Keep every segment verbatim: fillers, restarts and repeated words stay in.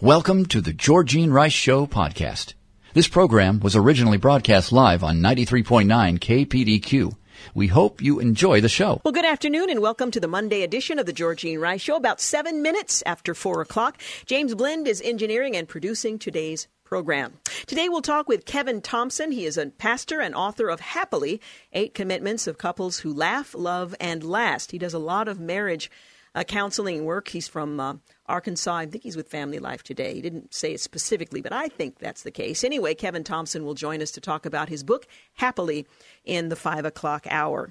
Welcome to the Georgene Rice Show podcast. This program was originally broadcast live on ninety-three point nine K P D Q. We hope you enjoy the show. Well, good afternoon and welcome to the Monday edition of the Georgene Rice Show, about seven minutes after four o'clock. James Blend is engineering and producing today's program. Today we'll talk with Kevin Thompson. He is a pastor and author of Happily, Eight Commitments of Couples Who Laugh, Love, and Last. He does a lot of marriage Uh, counseling work. He's from uh, Arkansas. I think he's with Family Life Today. He didn't say it specifically, but I think that's the case. Anyway, Kevin Thompson will join us to talk about his book, Happily, in the five o'clock hour.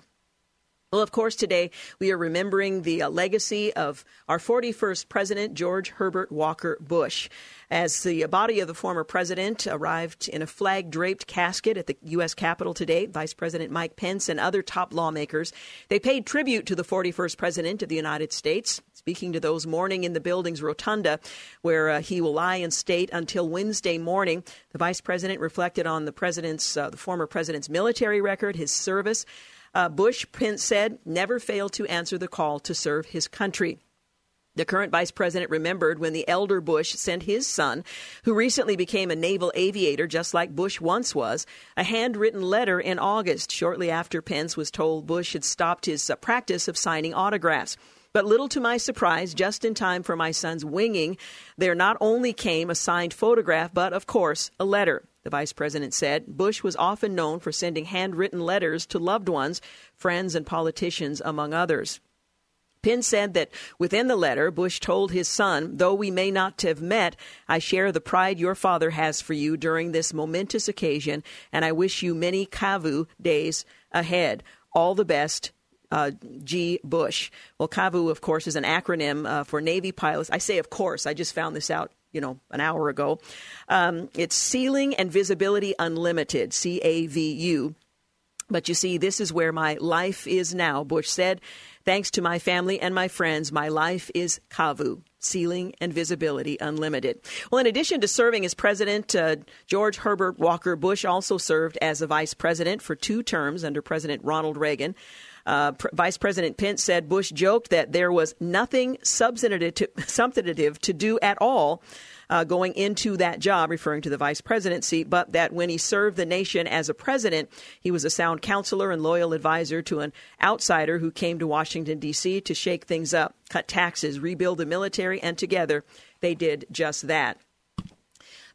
Well, of course, today we are remembering the uh, legacy of our forty-first president, George Herbert Walker Bush. As the body of the former president arrived in a flag-draped casket at the U S Capitol today, Vice President Mike Pence and other top lawmakers, they paid tribute to the forty-first president of the United States, speaking to those mourning in the building's rotunda, where uh, he will lie in state until Wednesday morning. The vice president reflected on the president's, uh, the former president's military record, his service. Uh, Bush, Pence said, never failed to answer the call to serve his country. The current vice president remembered when the elder Bush sent his son, who recently became a naval aviator, just like Bush once was, a handwritten letter in August, shortly after Pence was told Bush had stopped his uh, practice of signing autographs. But little to my surprise, just in time for my son's winging, there not only came a signed photograph, but, of course, a letter. The vice president said Bush was often known for sending handwritten letters to loved ones, friends, and politicians, among others. Pence said that within the letter, Bush told his son, though we may not have met, I share the pride your father has for you during this momentous occasion, and I wish you many Kavu days ahead. All the best. Uh, G. Bush. Well, Kavu, of course, is an acronym uh, for Navy pilots. I say, of course, I just found this out, you know, an hour ago. Um, it's Ceiling and Visibility Unlimited, C A V U. But you see, this is where my life is now, Bush said. Thanks to my family and my friends, my life is Kavu, Ceiling and Visibility Unlimited. Well, in addition to serving as president, uh, George Herbert Walker Bush also served as a vice president for two terms under President Ronald Reagan. Uh, Pr- Vice President Pence said Bush joked that there was nothing substantive to, substantive to do at all uh, going into that job, referring to the vice presidency, but that when he served the nation as a president, he was a sound counselor and loyal advisor to an outsider who came to Washington, D C to shake things up, cut taxes, rebuild the military, and together they did just that.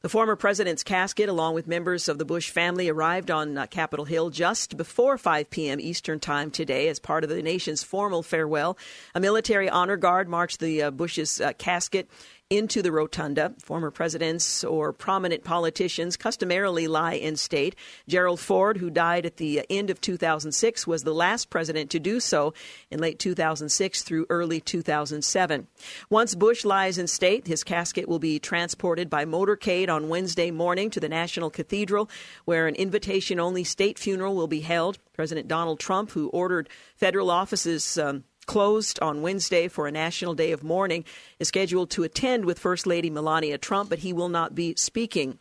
The former president's casket, along with members of the Bush family, arrived on uh, Capitol Hill just before five p.m. Eastern time today as part of the nation's formal farewell. A military honor guard marched the uh, Bush's uh, casket into the rotunda. Former presidents or prominent politicians customarily lie in state. Gerald Ford, who died at the end of two thousand six, was the last president to do so in late two thousand six through early two thousand seven. Once Bush lies in state, his casket will be transported by motorcade on Wednesday morning to the National Cathedral, where an invitation-only state funeral will be held. President Donald Trump, who ordered federal offices um, closed on Wednesday for a national day of mourning, is scheduled to attend with First Lady Melania Trump, but he will not be speaking.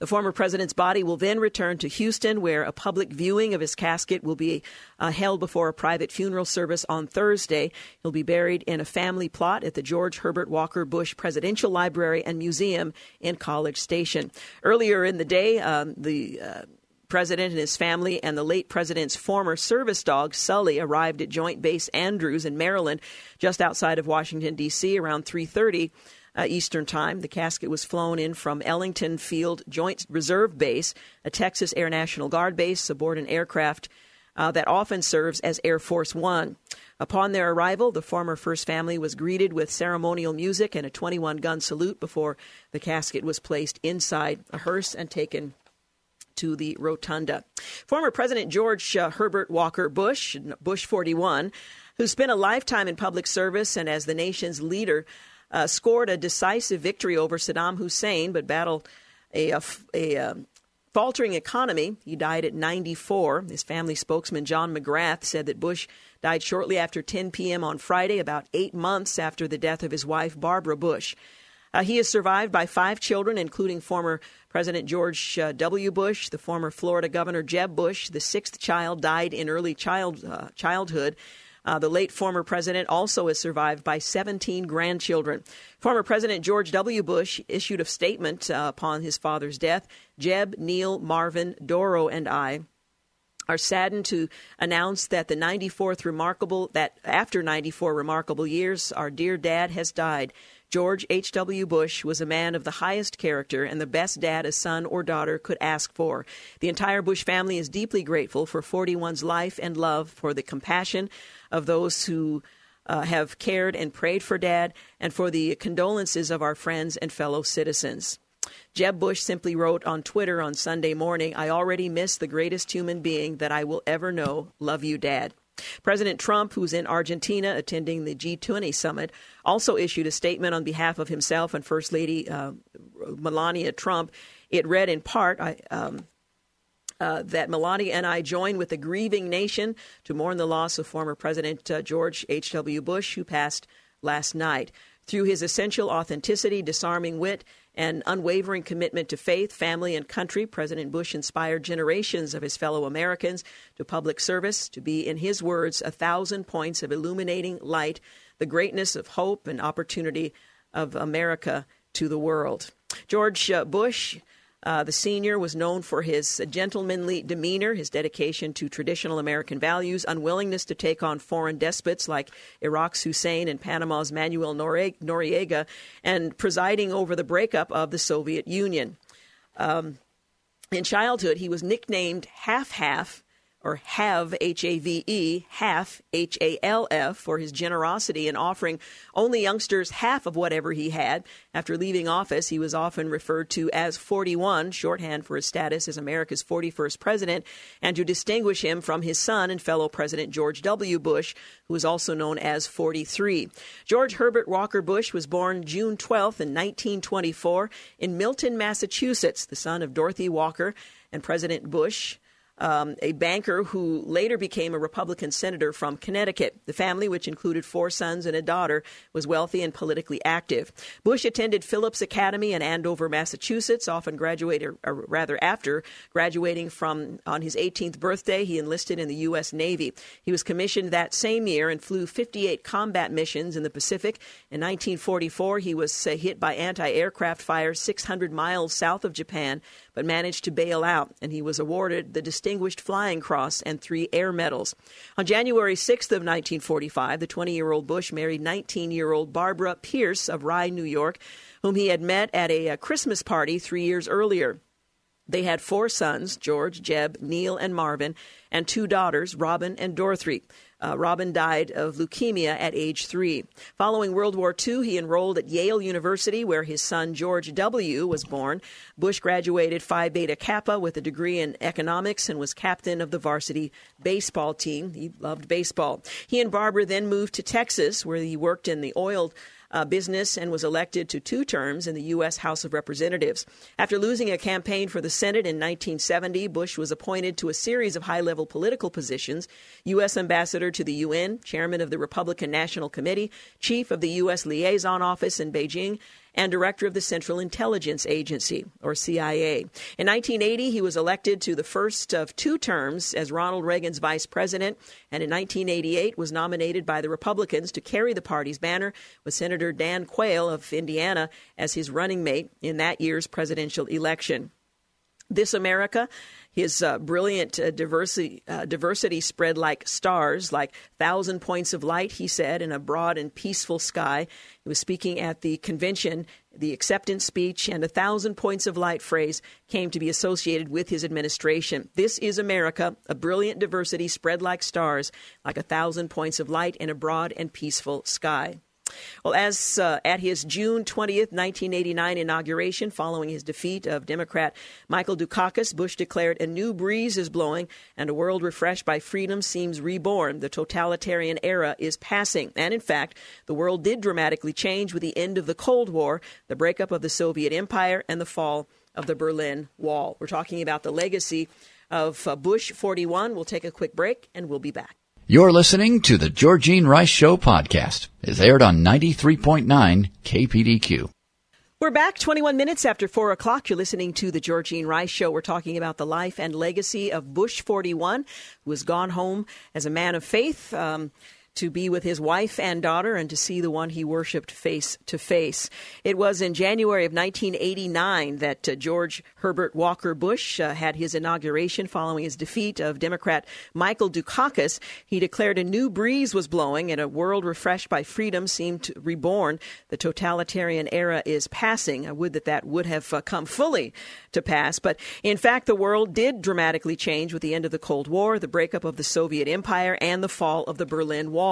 The former president's body will then return to Houston, where a public viewing of his casket will be uh, held before a private funeral service on Thursday. He'll be buried in a family plot at the George Herbert Walker Bush Presidential Library and Museum in College Station. Earlier in the day, um, the uh, president and his family and the late president's former service dog, Sully, arrived at Joint Base Andrews in Maryland, just outside of Washington, D C, around three thirty uh, Eastern time. The casket was flown in from Ellington Field Joint Reserve Base, a Texas Air National Guard base, aboard an aircraft uh, that often serves as Air Force One. Upon their arrival, the former first family was greeted with ceremonial music and a twenty-one gun salute before the casket was placed inside a hearse and taken to the rotunda. Former President George uh, Herbert Walker Bush, Bush forty-one, who spent a lifetime in public service and as the nation's leader, uh, scored a decisive victory over Saddam Hussein, but battled a, a, a, a faltering economy. He died at ninety-four. His family spokesman, John McGrath, said that Bush died shortly after ten p.m. on Friday, about eight months after the death of his wife, Barbara Bush. Uh, he is survived by five children, including former President George uh, W. Bush, the former Florida Governor Jeb Bush. The sixth child died in early child uh, childhood. Uh, the late former president also is survived by seventeen grandchildren. Former President George W. Bush issued a statement uh, upon his father's death. Jeb, Neil, Marvin, Doro, and I are saddened to announce that the ninety-fourth remarkable, that after ninety-four remarkable years, our dear dad has died. George H W. Bush was a man of the highest character and the best dad a son or daughter could ask for. The entire Bush family is deeply grateful for forty-one's life and love, for the compassion of those who uh, have cared and prayed for Dad, and for the condolences of our friends and fellow citizens. Jeb Bush simply wrote on Twitter on Sunday morning, "I already miss the greatest human being that I will ever know. Love you, Dad." President Trump, who's in Argentina attending the G twenty summit, also issued a statement on behalf of himself and First Lady uh, Melania Trump. It read in part I, um, uh, that Melania and I join with the grieving nation to mourn the loss of former President uh, George H W. Bush, who passed last night. Through his essential authenticity, disarming wit, and unwavering commitment to faith, family, and country, President Bush inspired generations of his fellow Americans to public service, to be, in his words, a thousand points of illuminating light, the greatness of hope and opportunity of America to the world. George Bush, uh, the senior, was known for his gentlemanly demeanor, his dedication to traditional American values, unwillingness to take on foreign despots like Iraq's Hussein and Panama's Manuel Noriega, and presiding over the breakup of the Soviet Union. Um, in childhood, he was nicknamed Half-Half, or Have, H A V E, Half, H A L F, for his generosity in offering only youngsters half of whatever he had. After leaving office, he was often referred to as forty-one, shorthand for his status as America's forty-first president, and to distinguish him from his son and fellow President George W. Bush, who is also known as forty-three. George Herbert Walker Bush was born June twelfth in nineteen twenty-four in Milton, Massachusetts, the son of Dorothy Walker and President Bush, Um, a banker who later became a Republican senator from Connecticut. The family, which included four sons and a daughter, was wealthy and politically active. Bush attended Phillips Academy in Andover, Massachusetts, often graduated, or rather after graduating from on his eighteenth birthday, he enlisted in the U S. Navy. He was commissioned that same year and flew fifty-eight combat missions in the Pacific. In nineteen forty-four, he was uh, hit by anti-aircraft fire six hundred miles south of Japan, but managed to bail out, and he was awarded the Distinguished Flying Cross and three air medals. On January sixth of nineteen forty-five, the twenty-year-old Bush married nineteen-year-old Barbara Pierce of Rye, New York, whom he had met at a, a Christmas party three years earlier. They had four sons, George, Jeb, Neil, and Marvin, and two daughters, Robin and Dorothy. Uh, Robin died of leukemia at age three. Following World War Two, he enrolled at Yale University, where his son George W. was born. Bush graduated Phi Beta Kappa with a degree in economics and was captain of the varsity baseball team. He loved baseball. He and Barbara then moved to Texas, where he worked in the oil Uh, business and was elected to two terms in the U S. House of Representatives. After losing a campaign for the Senate in nineteen seventy, Bush was appointed to a series of high-level political positions: U S ambassador to the U N, chairman of the Republican National Committee, chief of the U S. Liaison Office in Beijing, and director of the Central Intelligence Agency, or C I A. In nineteen eighty, he was elected to the first of two terms as Ronald Reagan's vice president, and in nineteen eighty-eight was nominated by the Republicans to carry the party's banner, with Senator Dan Quayle of Indiana as his running mate in that year's presidential election. This America, his uh, brilliant uh, diversity, uh, diversity spread like stars, like thousand points of light, he said, in a broad and peaceful sky. He was speaking at the convention, the acceptance speech, and a thousand points of light phrase came to be associated with his administration. This is America, a brilliant diversity spread like stars, like a thousand points of light in a broad and peaceful sky. Well, as uh, at his June twentieth, nineteen eighty-nine inauguration, following his defeat of Democrat Michael Dukakis, Bush declared, "A new breeze is blowing and a world refreshed by freedom seems reborn. The totalitarian era is passing." And in fact, the world did dramatically change with the end of the Cold War, the breakup of the Soviet Empire, and the fall of the Berlin Wall. We're talking about the legacy of uh, Bush forty-one. We'll take a quick break and we'll be back. You're listening to the Georgene Rice Show podcast. It's aired on ninety-three point nine K P D Q. We're back twenty-one minutes after four o'clock. You're listening to the Georgene Rice Show. We're talking about the life and legacy of Bush forty-one, who has gone home as a man of faith um, to be with his wife and daughter and to see the one he worshipped face to face. It was in January of nineteen eighty-nine that uh, George Herbert Walker Bush uh, had his inauguration following his defeat of Democrat Michael Dukakis. He declared a new breeze was blowing and a world refreshed by freedom seemed reborn. The totalitarian era is passing. I would that that would have uh, come fully to pass. But in fact, the world did dramatically change with the end of the Cold War, the breakup of the Soviet Empire, and the fall of the Berlin Wall.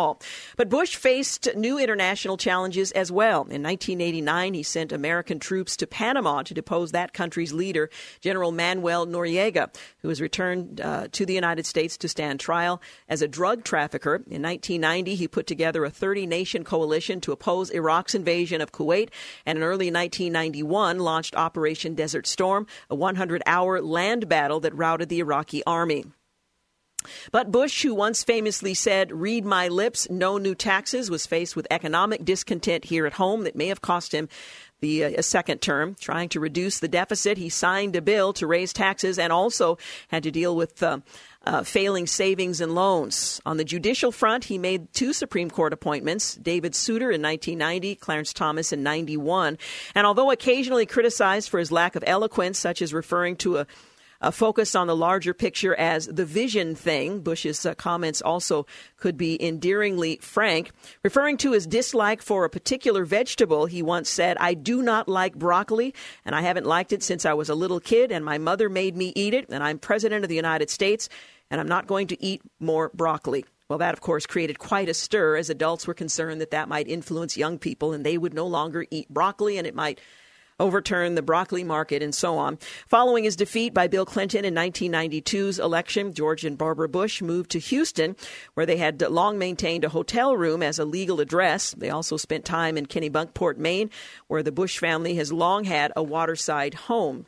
But Bush faced new international challenges as well. In nineteen eighty-nine, he sent American troops to Panama to depose that country's leader, General Manuel Noriega, who has returned uh, to the United States to stand trial as a drug trafficker. In nineteen ninety, he put together a thirty-nation coalition to oppose Iraq's invasion of Kuwait, and in early nineteen ninety-one, launched Operation Desert Storm, a one hundred hour land battle that routed the Iraqi army. But Bush, who once famously said, "Read my lips, no new taxes," was faced with economic discontent here at home that may have cost him the uh, a second term. Trying to reduce the deficit, he signed a bill to raise taxes and also had to deal with uh, uh, failing savings and loans. On the judicial front, he made two Supreme Court appointments, David Souter in nineteen ninety, Clarence Thomas in ninety-one. And although occasionally criticized for his lack of eloquence, such as referring to a Uh, focused on the larger picture as the vision thing, Bush's uh, comments also could be endearingly frank. Referring to his dislike for a particular vegetable, he once said, "I do not like broccoli, and I haven't liked it since I was a little kid, and my mother made me eat it, and I'm president of the United States, and I'm not going to eat more broccoli." Well, that, of course, created quite a stir as adults were concerned that that might influence young people, and they would no longer eat broccoli, and it might overturn the broccoli market and so on. Following his defeat by Bill Clinton in nineteen ninety-two's election, George and Barbara Bush moved to Houston, where they had long maintained a hotel room as a legal address. They also spent time in Kennebunkport, Maine, where the Bush family has long had a waterside home.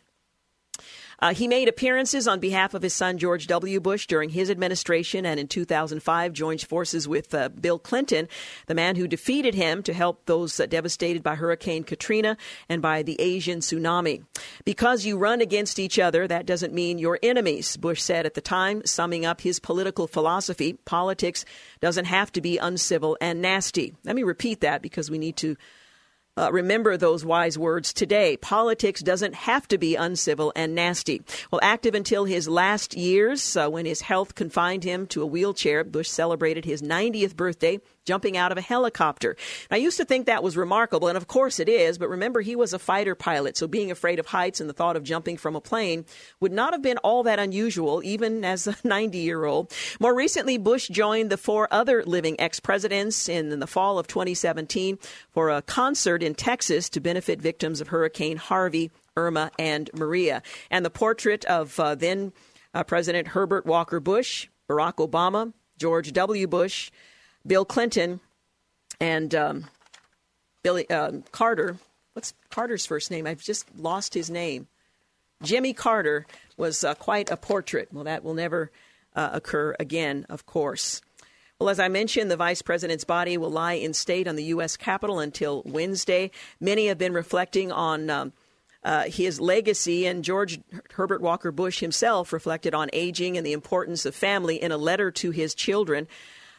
Uh, he made appearances on behalf of his son, George W. Bush, during his administration, and in two thousand five joined forces with uh, Bill Clinton, the man who defeated him, to help those uh, devastated by Hurricane Katrina and by the Asian tsunami. "Because you run against each other, that doesn't mean you're enemies," Bush said at the time, summing up his political philosophy. "Politics doesn't have to be uncivil and nasty." Let me repeat that, because we need to Uh, remember those wise words today. Politics doesn't have to be uncivil and nasty. Well, active until his last years, uh, when his health confined him to a wheelchair, Bush celebrated his ninetieth birthday jumping out of a helicopter. I used to think that was remarkable, and of course it is, but remember, he was a fighter pilot, so being afraid of heights and the thought of jumping from a plane would not have been all that unusual, even as a ninety-year-old. More recently, Bush joined the four other living ex-presidents in, in the fall of twenty seventeen for a concert in Texas to benefit victims of Hurricane Harvey, Irma, and Maria. And the portrait of uh, then uh, President Herbert Walker Bush, Barack Obama, George W. Bush, Bill Clinton, and um, Billy uh, Carter. What's Carter's first name? I've just lost his name. Jimmy Carter was uh, quite a portrait. Well, that will never uh, occur again, of course. Well, as I mentioned, the vice president's body will lie in state on the U S Capitol until Wednesday. Many have been reflecting on um, uh, his legacy, and George Herbert Walker Bush himself reflected on aging and the importance of family in a letter to his children.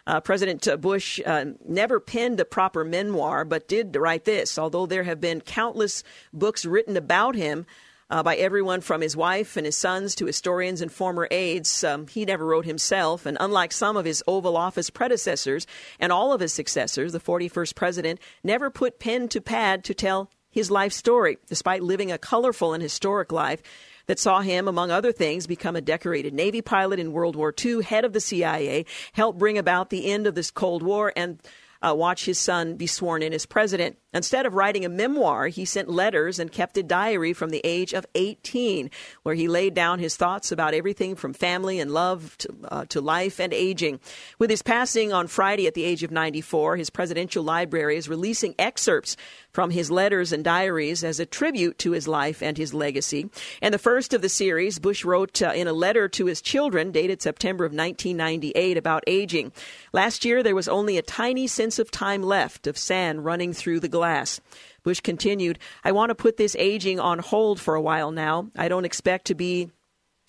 Uh, President Bush uh, never penned a proper memoir, but did write this. Although there have been countless books written about him uh, by everyone from his wife and his sons to historians and former aides, um, he never wrote himself. And unlike some of his Oval Office predecessors and all of his successors, the forty-first president never put pen to pad to tell his life story, despite living a colorful and historic life that saw him, among other things, become a decorated Navy pilot in World War Two, head of the C I A, help bring about the end of this Cold War, and uh, watch his son be sworn in as president. Instead of writing a memoir, he sent letters and kept a diary from the age of eighteen, where he laid down his thoughts about everything from family and love to, uh, to life and aging. With his passing on Friday at the age of ninety-four, his presidential library is releasing excerpts from his letters and diaries as a tribute to his life and his legacy. And the first of the series, Bush wrote uh, in a letter to his children dated September of nineteen ninety-eight about aging. Last year, there was only a tiny sense of time left of sand running through the glass. Bush continued, "I want to put this aging on hold for a while now. I don't expect to be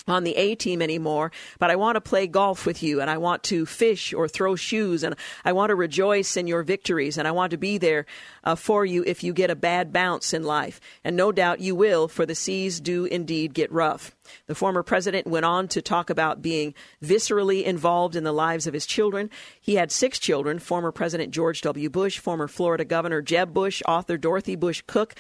on the A-team anymore, but I want to play golf with you, and I want to fish or throw shoes, and I want to rejoice in your victories, and I want to be there uh, for you if you get a bad bounce in life. And no doubt you will, for the seas do indeed get rough." The former president went on to talk about being viscerally involved in the lives of his children. He had six children: former President George W. Bush, former Florida Governor Jeb Bush, author Dorothy Bush Cook,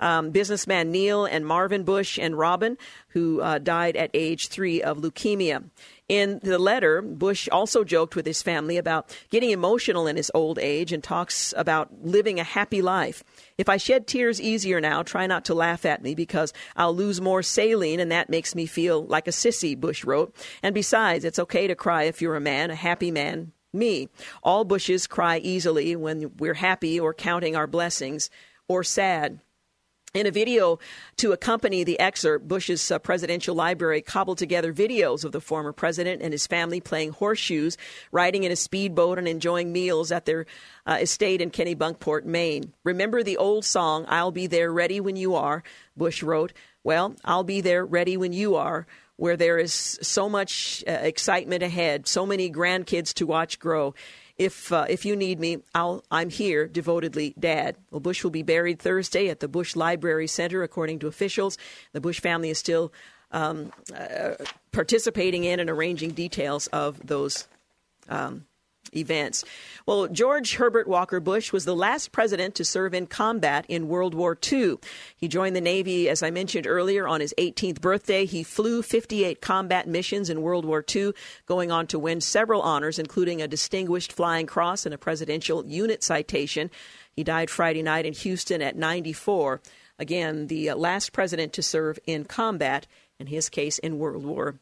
Um, businessman Neil and Marvin Bush, and Robin, who uh, died at age three of leukemia. In the letter, Bush also joked with his family about getting emotional in his old age and talks about living a happy life. "If I shed tears easier now, try not to laugh at me because I'll lose more saline and that makes me feel like a sissy," Bush wrote. "And besides, it's okay to cry if you're a man, a happy man, me. All Bushes cry easily when we're happy or counting our blessings or sad." In a video to accompany the excerpt, Bush's uh, presidential library cobbled together videos of the former president and his family playing horseshoes, riding in a speedboat, and enjoying meals at their uh, estate in Kennebunkport, Maine. "Remember the old song, 'I'll be there ready when you are,'" Bush wrote. Well, I'll be there ready when you are, where there is so much uh, excitement ahead, so many grandkids to watch grow. If uh, if you need me, I'll, I'm here, devotedly, Dad." Well, Bush will be buried Thursday at the Bush Library Center, according to officials. The Bush family is still um, uh, participating in and arranging details of those um events. Well, George Herbert Walker Bush was the last president to serve in combat in World War Two. He joined the Navy, as I mentioned earlier, on his eighteenth birthday. He flew fifty-eight combat missions in World War Two, going on to win several honors, including a Distinguished Flying Cross and a Presidential Unit Citation. He died Friday night in Houston at ninety-four. Again, the last president to serve in combat, in his case, in World War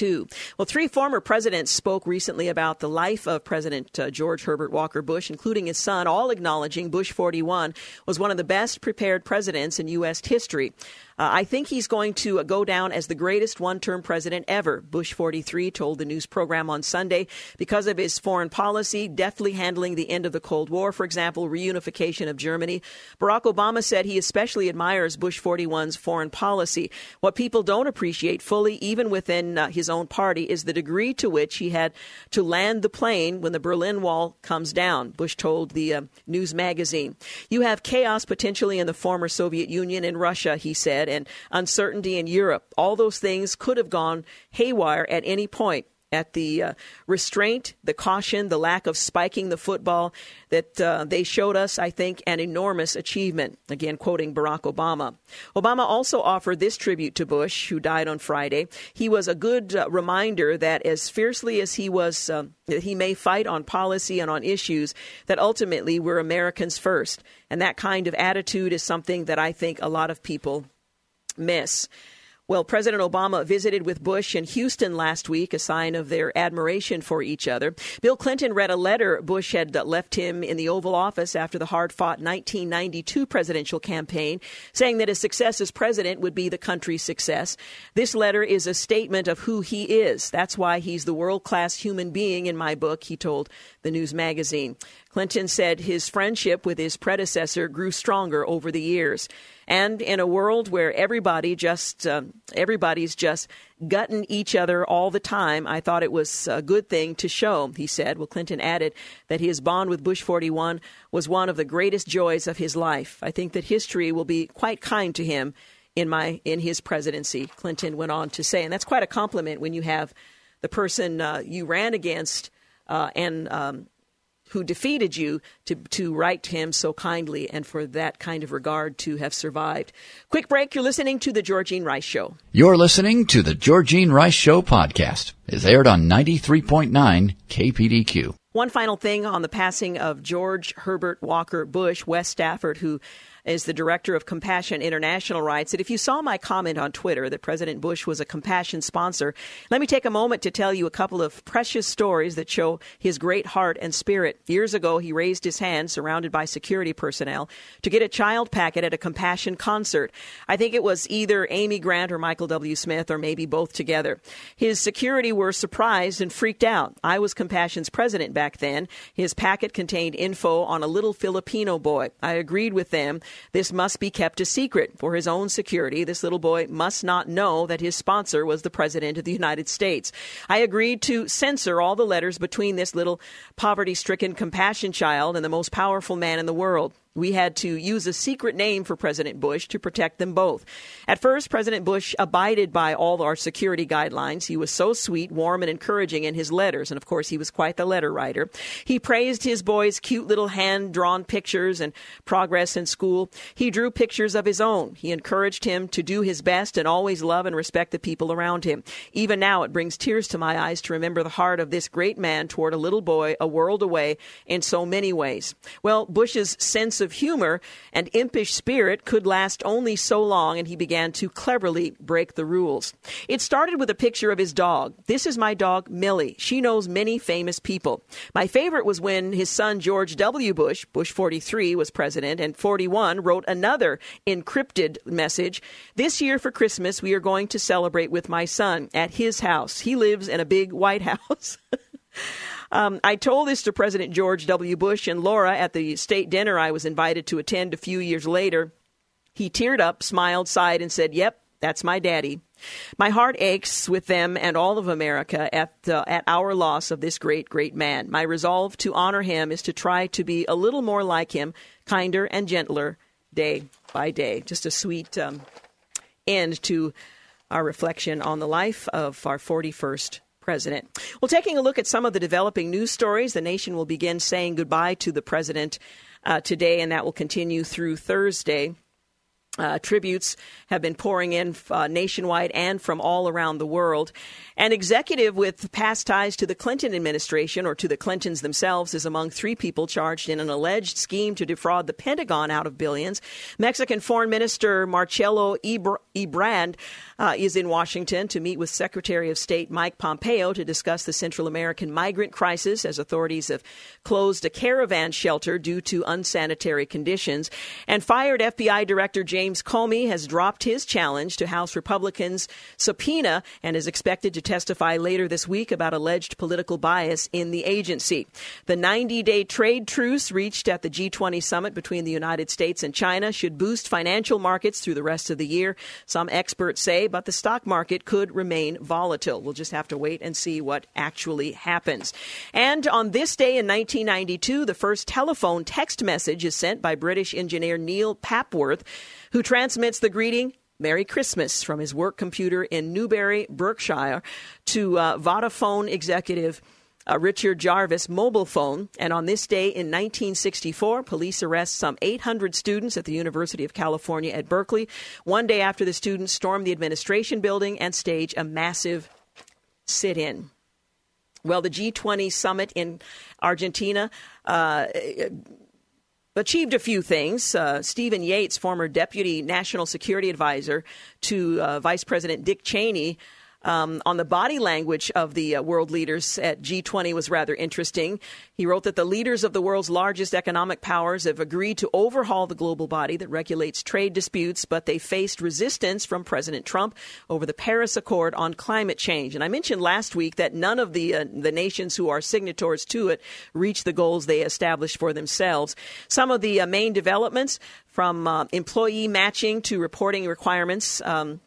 Two. Well, three former presidents spoke recently about the life of President uh, George Herbert Walker Bush, including his son, all acknowledging Bush forty-one was one of the best prepared presidents in U S history. Uh, "I think he's going to go down as the greatest one-term president ever," Bush forty-three told the news program on Sunday, "because of his foreign policy, deftly handling the end of the Cold War, for example, reunification of Germany." Barack Obama said he especially admires Bush forty-one's foreign policy. "What people don't appreciate fully, even within uh, his own party, is the degree to which he had to land the plane when the Berlin Wall comes down," Bush told the uh, news magazine. "You have chaos potentially in the former Soviet Union and Russia," he said, and uncertainty in Europe. "All those things could have gone haywire at any point. At the uh, restraint, the caution, the lack of spiking the football that uh, they showed us, I think, an enormous achievement." Again, quoting Barack Obama. Obama also offered this tribute to Bush, who died on Friday. "He was a good uh, reminder that as fiercely as he was, uh, he may fight on policy and on issues, that ultimately we're Americans first. And that kind of attitude is something that I think a lot of people miss." Well, President Obama visited with Bush in Houston last week, a sign of their admiration for each other. Bill Clinton read a letter Bush had left him in the Oval Office after the hard-fought nineteen ninety-two presidential campaign, saying that his success as president would be the country's success. "This letter is a statement of who he is. That's why he's the world-class human being in my book," he told the news magazine. Clinton said his friendship with his predecessor grew stronger over the years. "And in a world where everybody just um, everybody's just gutting each other all the time, I thought it was a good thing to show," he said. Well, Clinton added that his bond with Bush forty-one was one of the greatest joys of his life. "I think that history will be quite kind to him in my in his presidency," Clinton went on to say. And that's quite a compliment when you have the person uh, you ran against uh, and um, who defeated you to, to write him so kindly and for that kind of regard to have survived. Quick break. You're listening to The Georgene Rice Show. You're listening to The Georgene Rice Show podcast. It's aired on ninety-three point nine K P D Q. One final thing on the passing of George Herbert Walker Bush, Wes Stafford, who is the director of Compassion International, writes that if you saw my comment on Twitter that President Bush was a Compassion sponsor, let me take a moment to tell you a couple of precious stories that show his great heart and spirit. Years ago, he raised his hand, surrounded by security personnel, to get a child packet at a Compassion concert. I think it was either Amy Grant or Michael W. Smith, or maybe both together. His security were surprised and freaked out. I was Compassion's president back then. His packet contained info on a little Filipino boy. I agreed with them. This must be kept a secret. For his own security, this little boy must not know that his sponsor was the President of the United States. I agreed to censor all the letters between this little poverty-stricken Compassion child and the most powerful man in the world. We had to use a secret name for President Bush to protect them both. At first, President Bush abided by all our security guidelines. He was so sweet, warm, and encouraging in his letters. And, of course, he was quite the letter writer. He praised his boy's cute little hand-drawn pictures and progress in school. He drew pictures of his own. He encouraged him to do his best and always love and respect the people around him. Even now, it brings tears to my eyes to remember the heart of this great man toward a little boy a world away in so many ways. Well, Bush's sense of humor and impish spirit could last only so long, and he began to cleverly break the rules. It started with a picture of his dog. This is my dog, Millie. She knows many famous people. My favorite was when his son, George W. Bush, Bush forty-three, was president, and forty-one wrote another encrypted message. This year for Christmas, we are going to celebrate with my son at his house. He lives in a big White House. Um, I told this to President George W. Bush and Laura at the state dinner I was invited to attend a few years later. He teared up, smiled, sighed, and said, "Yep, that's my daddy." My heart aches with them and all of America at uh, at our loss of this great, great man. My resolve to honor him is to try to be a little more like him, kinder and gentler day by day. Just a sweet um, end to our reflection on the life of our forty-first president. Well, taking a look at some of the developing news stories, the nation will begin saying goodbye to the president uh, today, and that will continue through Thursday. Uh, tributes have been pouring in uh, nationwide and from all around the world. An executive with past ties to the Clinton administration or to the Clintons themselves is among three people charged in an alleged scheme to defraud the Pentagon out of billions. Mexican Foreign Minister Marcelo Ebrard uh, is in Washington to meet with Secretary of State Mike Pompeo to discuss the Central American migrant crisis as authorities have closed a caravan shelter due to unsanitary conditions. And fired F B I Director James James Comey has dropped his challenge to House Republicans' subpoena and is expected to testify later this week about alleged political bias in the agency. The ninety-day trade truce reached at the G twenty summit between the United States and China should boost financial markets through the rest of the year, some experts say, but the stock market could remain volatile. We'll just have to wait and see what actually happens. And on this day in nineteen ninety-two, the first telephone text message is sent by British engineer Neil Papworth, who transmits the greeting, "Merry Christmas," from his work computer in Newbury, Berkshire, to uh, Vodafone executive uh, Richard Jarvis mobile phone. And on this day in nineteen sixty-four, police arrest some eight hundred students at the University of California at Berkeley, one day after the students stormed the administration building and staged a massive sit-in. Well, the G twenty summit in Argentina uh achieved a few things. Uh, Stephen Yates, former deputy national security advisor to uh, Vice President Dick Cheney, Um, on the body language of the uh, world leaders at G twenty was rather interesting. He wrote that the leaders of the world's largest economic powers have agreed to overhaul the global body that regulates trade disputes, but they faced resistance from President Trump over the Paris Accord on climate change. And I mentioned last week that none of the uh, the nations who are signatories to it reached the goals they established for themselves. Some of the uh, main developments, from uh, employee matching to reporting requirements, um,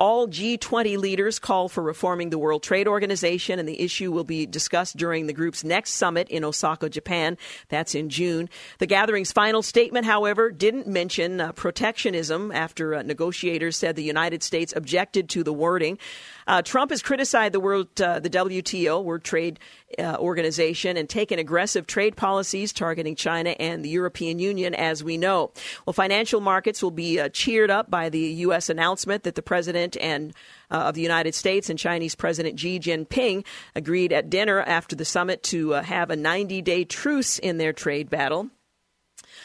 All G twenty leaders call for reforming the World Trade Organization, and the issue will be discussed during the group's next summit in Osaka, Japan. That's in June. The gathering's final statement, however, didn't mention uh, protectionism after uh, negotiators said the United States objected to the wording. Uh, Trump has criticized the world, uh, the W T O, World Trade uh, Organization, and taken aggressive trade policies targeting China and the European Union, as we know. Well, financial markets will be uh, cheered up by the U S announcement that the president and uh, of the United States and Chinese President Xi Jinping agreed at dinner after the summit to uh, have a ninety-day truce in their trade battle.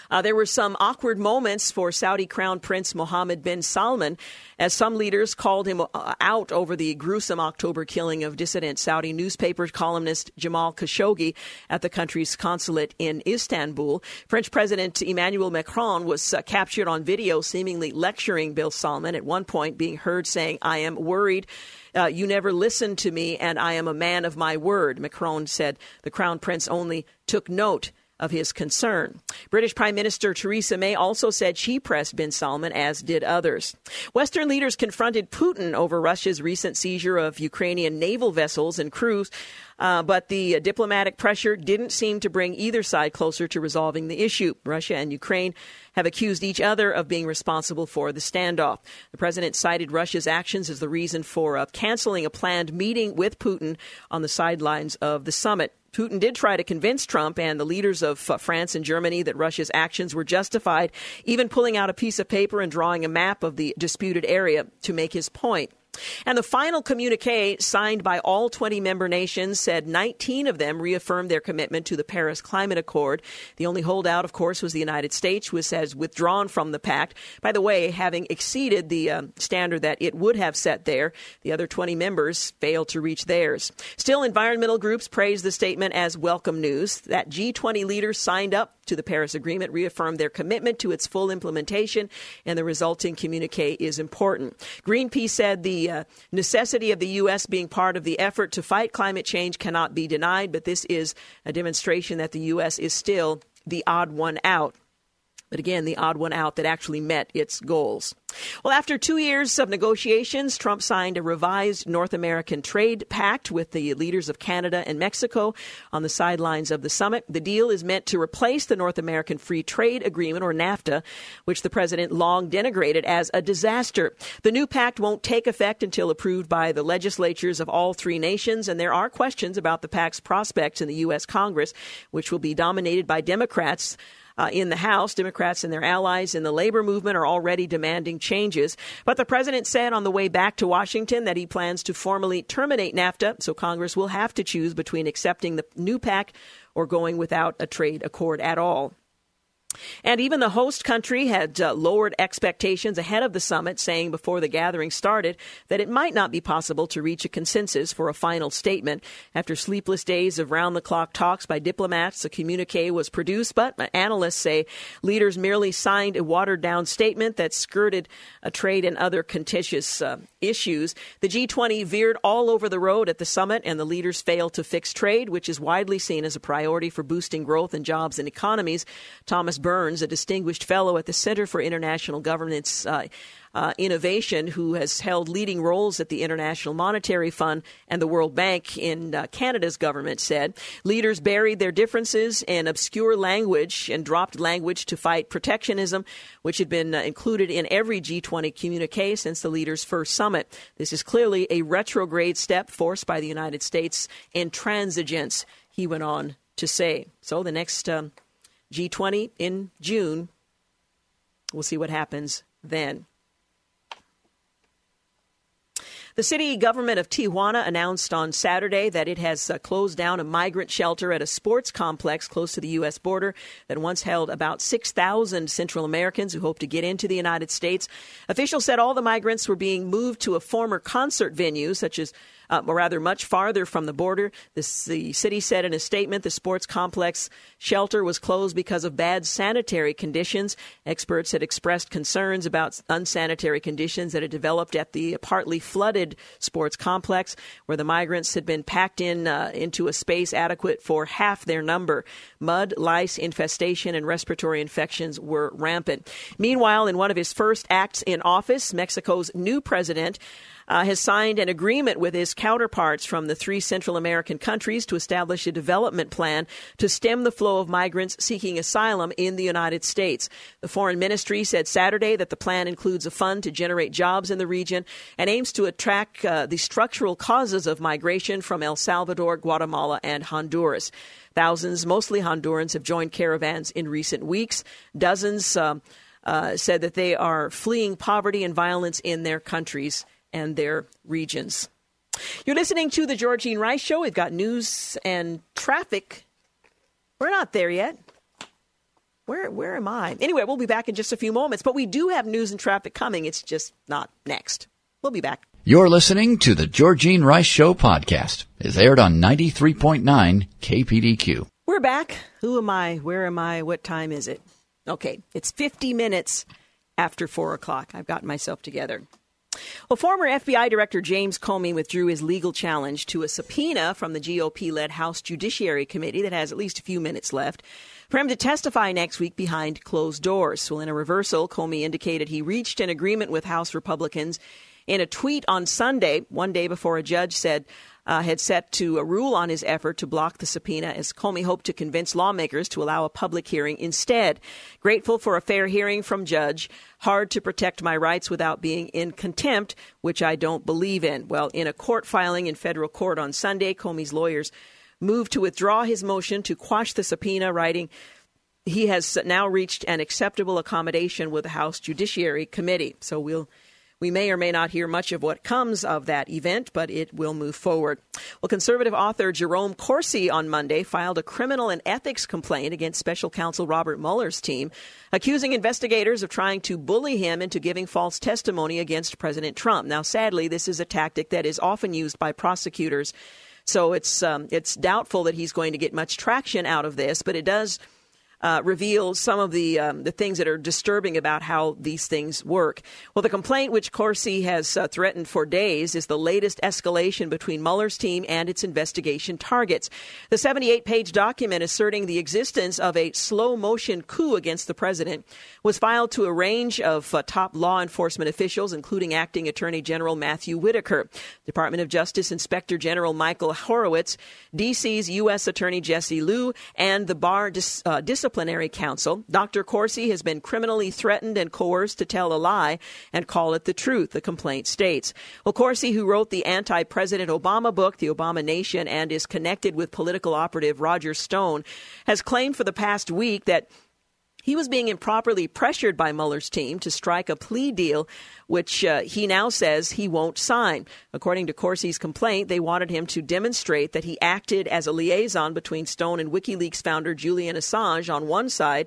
Uh, there were some awkward moments for Saudi Crown Prince Mohammed bin Salman, as some leaders called him out over the gruesome October killing of dissident Saudi newspaper columnist Jamal Khashoggi at the country's consulate in Istanbul. French President Emmanuel Macron was uh, captured on video seemingly lecturing bin Salman, at one point being heard saying, "I am worried. Uh, you never listened to me, and I am a man of my word." Macron said the Crown Prince only took note of his concern. British Prime Minister Theresa May also said she pressed bin Salman, as did others. Western leaders confronted Putin over Russia's recent seizure of Ukrainian naval vessels and crews, uh, but the uh, diplomatic pressure didn't seem to bring either side closer to resolving the issue. Russia and Ukraine have accused each other of being responsible for the standoff. The president cited Russia's actions as the reason for uh, canceling a planned meeting with Putin on the sidelines of the summit. Putin did try to convince Trump and the leaders of uh, France and Germany that Russia's actions were justified, even pulling out a piece of paper and drawing a map of the disputed area to make his point. And the final communique, signed by all twenty member nations, said nineteen of them reaffirmed their commitment to the Paris Climate Accord. The only holdout, of course, was the United States, which has withdrawn from the pact, by the way, having exceeded the um, standard that it would have set there. The other twenty members failed to reach theirs. Still, environmental groups praised the statement as welcome news. That G twenty leaders signed up to the Paris Agreement reaffirmed their commitment to its full implementation, and the resulting communique is important. Greenpeace said the The uh, necessity of the U S being part of the effort to fight climate change cannot be denied, but this is a demonstration that the U S is still the odd one out. But again, the odd one out that actually met its goals. Well, after two years of negotiations, Trump signed a revised North American trade pact with the leaders of Canada and Mexico on the sidelines of the summit. The deal is meant to replace the North American Free Trade Agreement, or NAFTA, which the president long denigrated as a disaster. The new pact won't take effect until approved by the legislatures of all three nations, and there are questions about the pact's prospects in the U S. Congress, which will be dominated by Democrats. Uh, in the House, Democrats and their allies in the labor movement are already demanding changes. But the president said on the way back to Washington that he plans to formally terminate NAFTA, so Congress will have to choose between accepting the new pact or going without a trade accord at all. And even the host country had uh, lowered expectations ahead of the summit, saying before the gathering started that it might not be possible to reach a consensus for a final statement. After sleepless days of round-the-clock talks by diplomats, the communique was produced, but analysts say leaders merely signed a watered-down statement that skirted a trade and other contentious uh, issues. The G twenty veered all over the road at the summit, and the leaders failed to fix trade, which is widely seen as a priority for boosting growth and jobs and economies. Thomas Burns, a distinguished fellow at the Center for International Governance uh, uh, Innovation, who has held leading roles at the International Monetary Fund and the World Bank in uh, Canada's government, said leaders buried their differences in obscure language and dropped language to fight protectionism, which had been uh, included in every G twenty communique since the leaders' first summit. This is clearly a retrograde step forced by the United States intransigence, he went on to say. So the next Um, G twenty in June. We'll see what happens then. The city government of Tijuana announced on Saturday that it has uh, closed down a migrant shelter at a sports complex close to the U S border that once held about six thousand Central Americans who hoped to get into the United States. Officials said all the migrants were being moved to a former concert venue, such as uh, or rather much farther from the border. This, the city said in a statement the sports complex shelter was closed because of bad sanitary conditions. Experts had expressed concerns about unsanitary conditions that had developed at the partly flooded sports complex, where the migrants had been packed in uh, into a space adequate for half their number. Mud, lice, infestation, and respiratory infections were rampant. Meanwhile, in one of his first acts in office, Mexico's new president Uh, has signed an agreement with his counterparts from the three Central American countries to establish a development plan to stem the flow of migrants seeking asylum in the United States. The Foreign Ministry said Saturday that the plan includes a fund to generate jobs in the region and aims to attack uh, the structural causes of migration from El Salvador, Guatemala, and Honduras. Thousands, mostly Hondurans, have joined caravans in recent weeks. Dozens um, uh, said that they are fleeing poverty and violence in their countries and their regions. You're listening to The Georgene Rice Show. We've got news and traffic. We're not there yet. Where where am I? Anyway, we'll be back in just a few moments. But we do have news and traffic coming. It's just not next. We'll be back. You're listening to The Georgene Rice Show podcast. It's aired on ninety-three point nine K P D Q. We're back. Who am I? Where am I? What time is it? Okay, it's fifty minutes after four o'clock. I've gotten myself together. Well, former F B I Director James Comey withdrew his legal challenge to a subpoena from the G O P-led House Judiciary Committee that has at least a few minutes left for him to testify next week behind closed doors. Well, in a reversal, Comey indicated he reached an agreement with House Republicans in a tweet on Sunday, one day before a judge said uh, had set to a rule on his effort to block the subpoena, as Comey hoped to convince lawmakers to allow a public hearing instead. Grateful for a fair hearing from judge. Hard to protect my rights without being in contempt, which I don't believe in. Well, in a court filing in federal court on Sunday, Comey's lawyers moved to withdraw his motion to quash the subpoena, writing, "He has now reached an acceptable accommodation with the House Judiciary Committee." So we'll We may or may not hear much of what comes of that event, but it will move forward. Well, conservative author Jerome Corsi on Monday filed a criminal and ethics complaint against special counsel Robert Mueller's team, accusing investigators of trying to bully him into giving false testimony against President Trump. Now, sadly, this is a tactic that is often used by prosecutors, so it's um, it's doubtful that he's going to get much traction out of this, but it does Uh, reveals some of the um, the things that are disturbing about how these things work. Well, the complaint, which Corsi has uh, threatened for days, is the latest escalation between Mueller's team and its investigation targets. The seventy-eight page document asserting the existence of a slow-motion coup against the president was filed to a range of uh, top law enforcement officials, including acting Attorney General Matthew Whitaker, Department of Justice Inspector General Michael Horowitz, D C's U S Attorney Jesse Liu, and the Bar Dis- uh, Discipline Disciplinary Council. Doctor Corsi has been criminally threatened and coerced to tell a lie and call it the truth, the complaint states. Well, Corsi, who wrote the anti-President Obama book, The Obama Nation, and is connected with political operative Roger Stone, has claimed for the past week that he was being improperly pressured by Mueller's team to strike a plea deal, which uh, he now says he won't sign. According to Corsi's complaint, they wanted him to demonstrate that he acted as a liaison between Stone and WikiLeaks founder Julian Assange on one side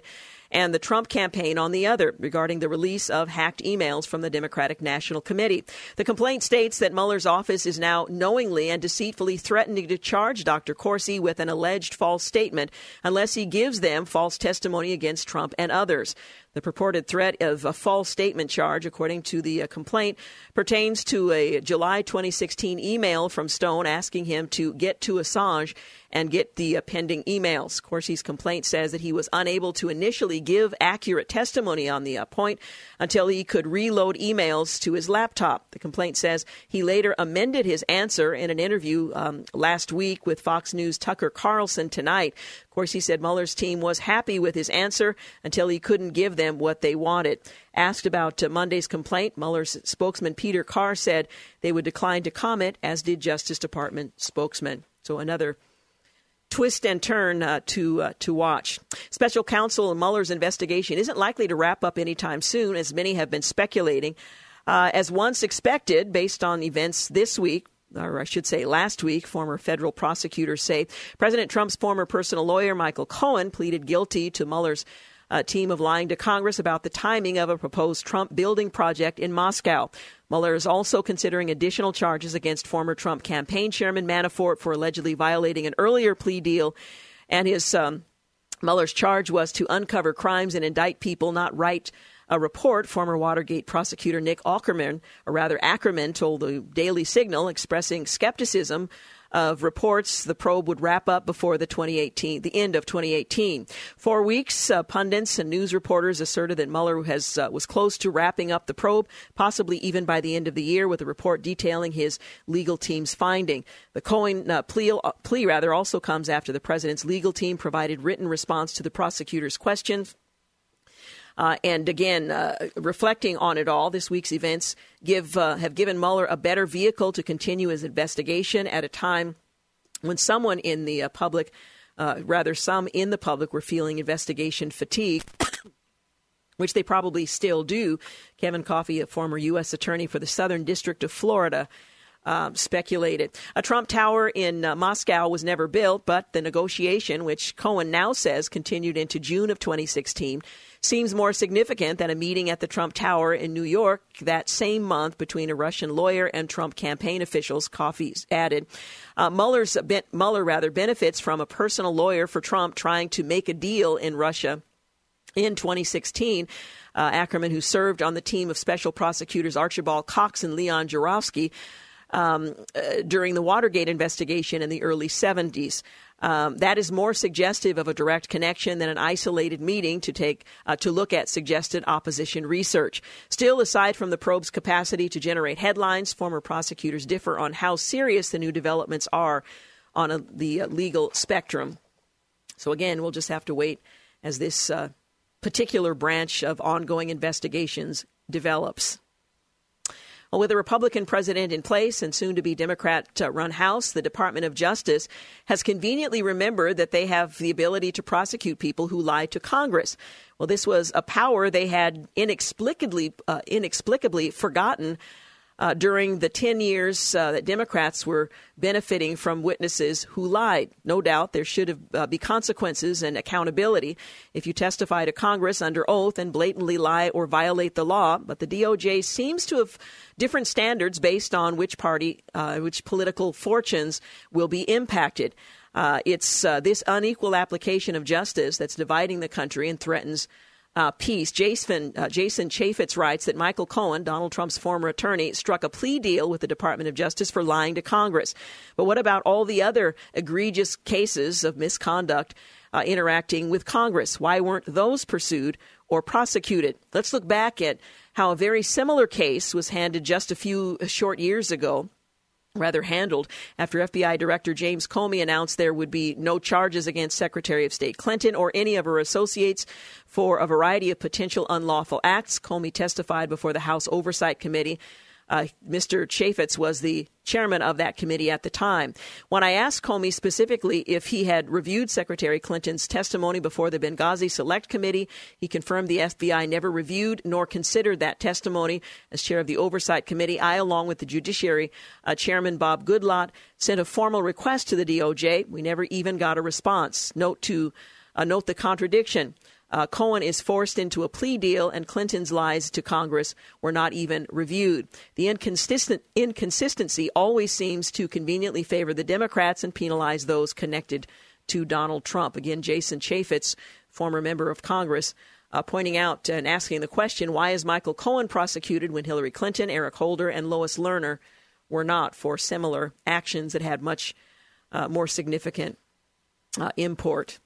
and the Trump campaign on the other, regarding the release of hacked emails from the Democratic National Committee. The complaint states that Mueller's office is now knowingly and deceitfully threatening to charge Doctor Corsi with an alleged false statement unless he gives them false testimony against Trump and others. The purported threat of a false statement charge, according to the complaint, pertains to a July twenty sixteen email from Stone asking him to get to Assange and get the uh, pending emails. Corsi's complaint says that he was unable to initially give accurate testimony on the uh, point until he could reload emails to his laptop. The complaint says he later amended his answer in an interview um, last week with Fox News' Tucker Carlson Tonight. Corsi said Mueller's team was happy with his answer until he couldn't give them what they wanted. Asked about uh, Monday's complaint, Mueller's spokesman Peter Carr said they would decline to comment, as did Justice Department spokesman. So another twist and turn uh, to uh, to watch. Special counsel Mueller's investigation isn't likely to wrap up anytime soon, as many have been speculating. Uh, as once expected, based on events this week, or I should say last week, former federal prosecutors say President Trump's former personal lawyer, Michael Cohen, pleaded guilty to Mueller's a team of lying to Congress about the timing of a proposed Trump building project in Moscow. Mueller is also considering additional charges against former Trump campaign chairman Manafort for allegedly violating an earlier plea deal. And his um, Mueller's charge was to uncover crimes and indict people, not write a report. Former Watergate prosecutor Nick Ackerman, or rather Ackerman, told the Daily Signal, expressing skepticism of reports the probe would wrap up before the twenty eighteen, the end of twenty eighteen. For weeks, uh, pundits and news reporters asserted that Mueller has uh, was close to wrapping up the probe, possibly even by the end of the year, with a report detailing his legal team's finding. The Cohen uh, plea, uh, plea rather also comes after the president's legal team provided written response to the prosecutor's questions. Uh, and again, uh, reflecting on it all, this week's events give uh, have given Mueller a better vehicle to continue his investigation at a time when someone in the uh, public, uh, rather some in the public, were feeling investigation fatigue, which they probably still do. Kevin Coffey, a former U S attorney for the Southern District of Florida, Um, speculated. A Trump tower in uh, Moscow was never built, but the negotiation, which Cohen now says continued into June of twenty sixteen, seems more significant than a meeting at the Trump Tower in New York that same month between a Russian lawyer and Trump campaign officials, Coffey added. Uh, Mueller's, Mueller rather benefits from a personal lawyer for Trump trying to make a deal in Russia in twenty sixteen. Uh, Ackerman, who served on the team of special prosecutors Archibald Cox and Leon Jarofsky, Um, uh, during the Watergate investigation in the early seventies. Um, that is more suggestive of a direct connection than an isolated meeting to take uh, to look at suggested opposition research. Still, aside from the probe's capacity to generate headlines, former prosecutors differ on how serious the new developments are on a, the legal spectrum. So again, we'll just have to wait as this uh, particular branch of ongoing investigations develops. Well, with a Republican president in place and soon to be Democrat-run House, the Department of Justice has conveniently remembered that they have the ability to prosecute people who lie to Congress. Well, this was a power they had inexplicably, uh, inexplicably forgotten uh, during the ten years uh, that Democrats were benefiting from witnesses who lied. No doubt there should have, uh, be consequences and accountability if you testify to Congress under oath and blatantly lie or violate the law. But the D O J seems to have different standards based on which party, uh, which political fortunes will be impacted. Uh, it's uh, this unequal application of justice that's dividing the country and threatens Uh, peace. Jason, uh, Jason Chaffetz writes that Michael Cohen, Donald Trump's former attorney, struck a plea deal with the Department of Justice for lying to Congress. But what about all the other egregious cases of misconduct uh, interacting with Congress? Why weren't those pursued or prosecuted? Let's look back at how a very similar case was handed just a few short years ago. Rather handled after F B I Director James Comey announced there would be no charges against Secretary of State Clinton or any of her associates for a variety of potential unlawful acts. Comey testified before the House Oversight Committee. Uh, Mister Chaffetz was the chairman of that committee at the time. When I asked Comey specifically if he had reviewed Secretary Clinton's testimony before the Benghazi Select Committee, he confirmed the F B I never reviewed nor considered that testimony. As chair of the Oversight Committee, I, along with the Judiciary uh, Chairman Bob Goodlatte, sent a formal request to the D O J. We never even got a response. Note to uh, note the contradiction. Uh, Cohen is forced into a plea deal, and Clinton's lies to Congress were not even reviewed. The inconsistent inconsistency always seems to conveniently favor the Democrats and penalize those connected to Donald Trump. Again, Jason Chaffetz, former member of Congress, uh, pointing out and asking the question, why is Michael Cohen prosecuted when Hillary Clinton, Eric Holder, and Lois Lerner were not for similar actions that had much uh, more significant uh, import?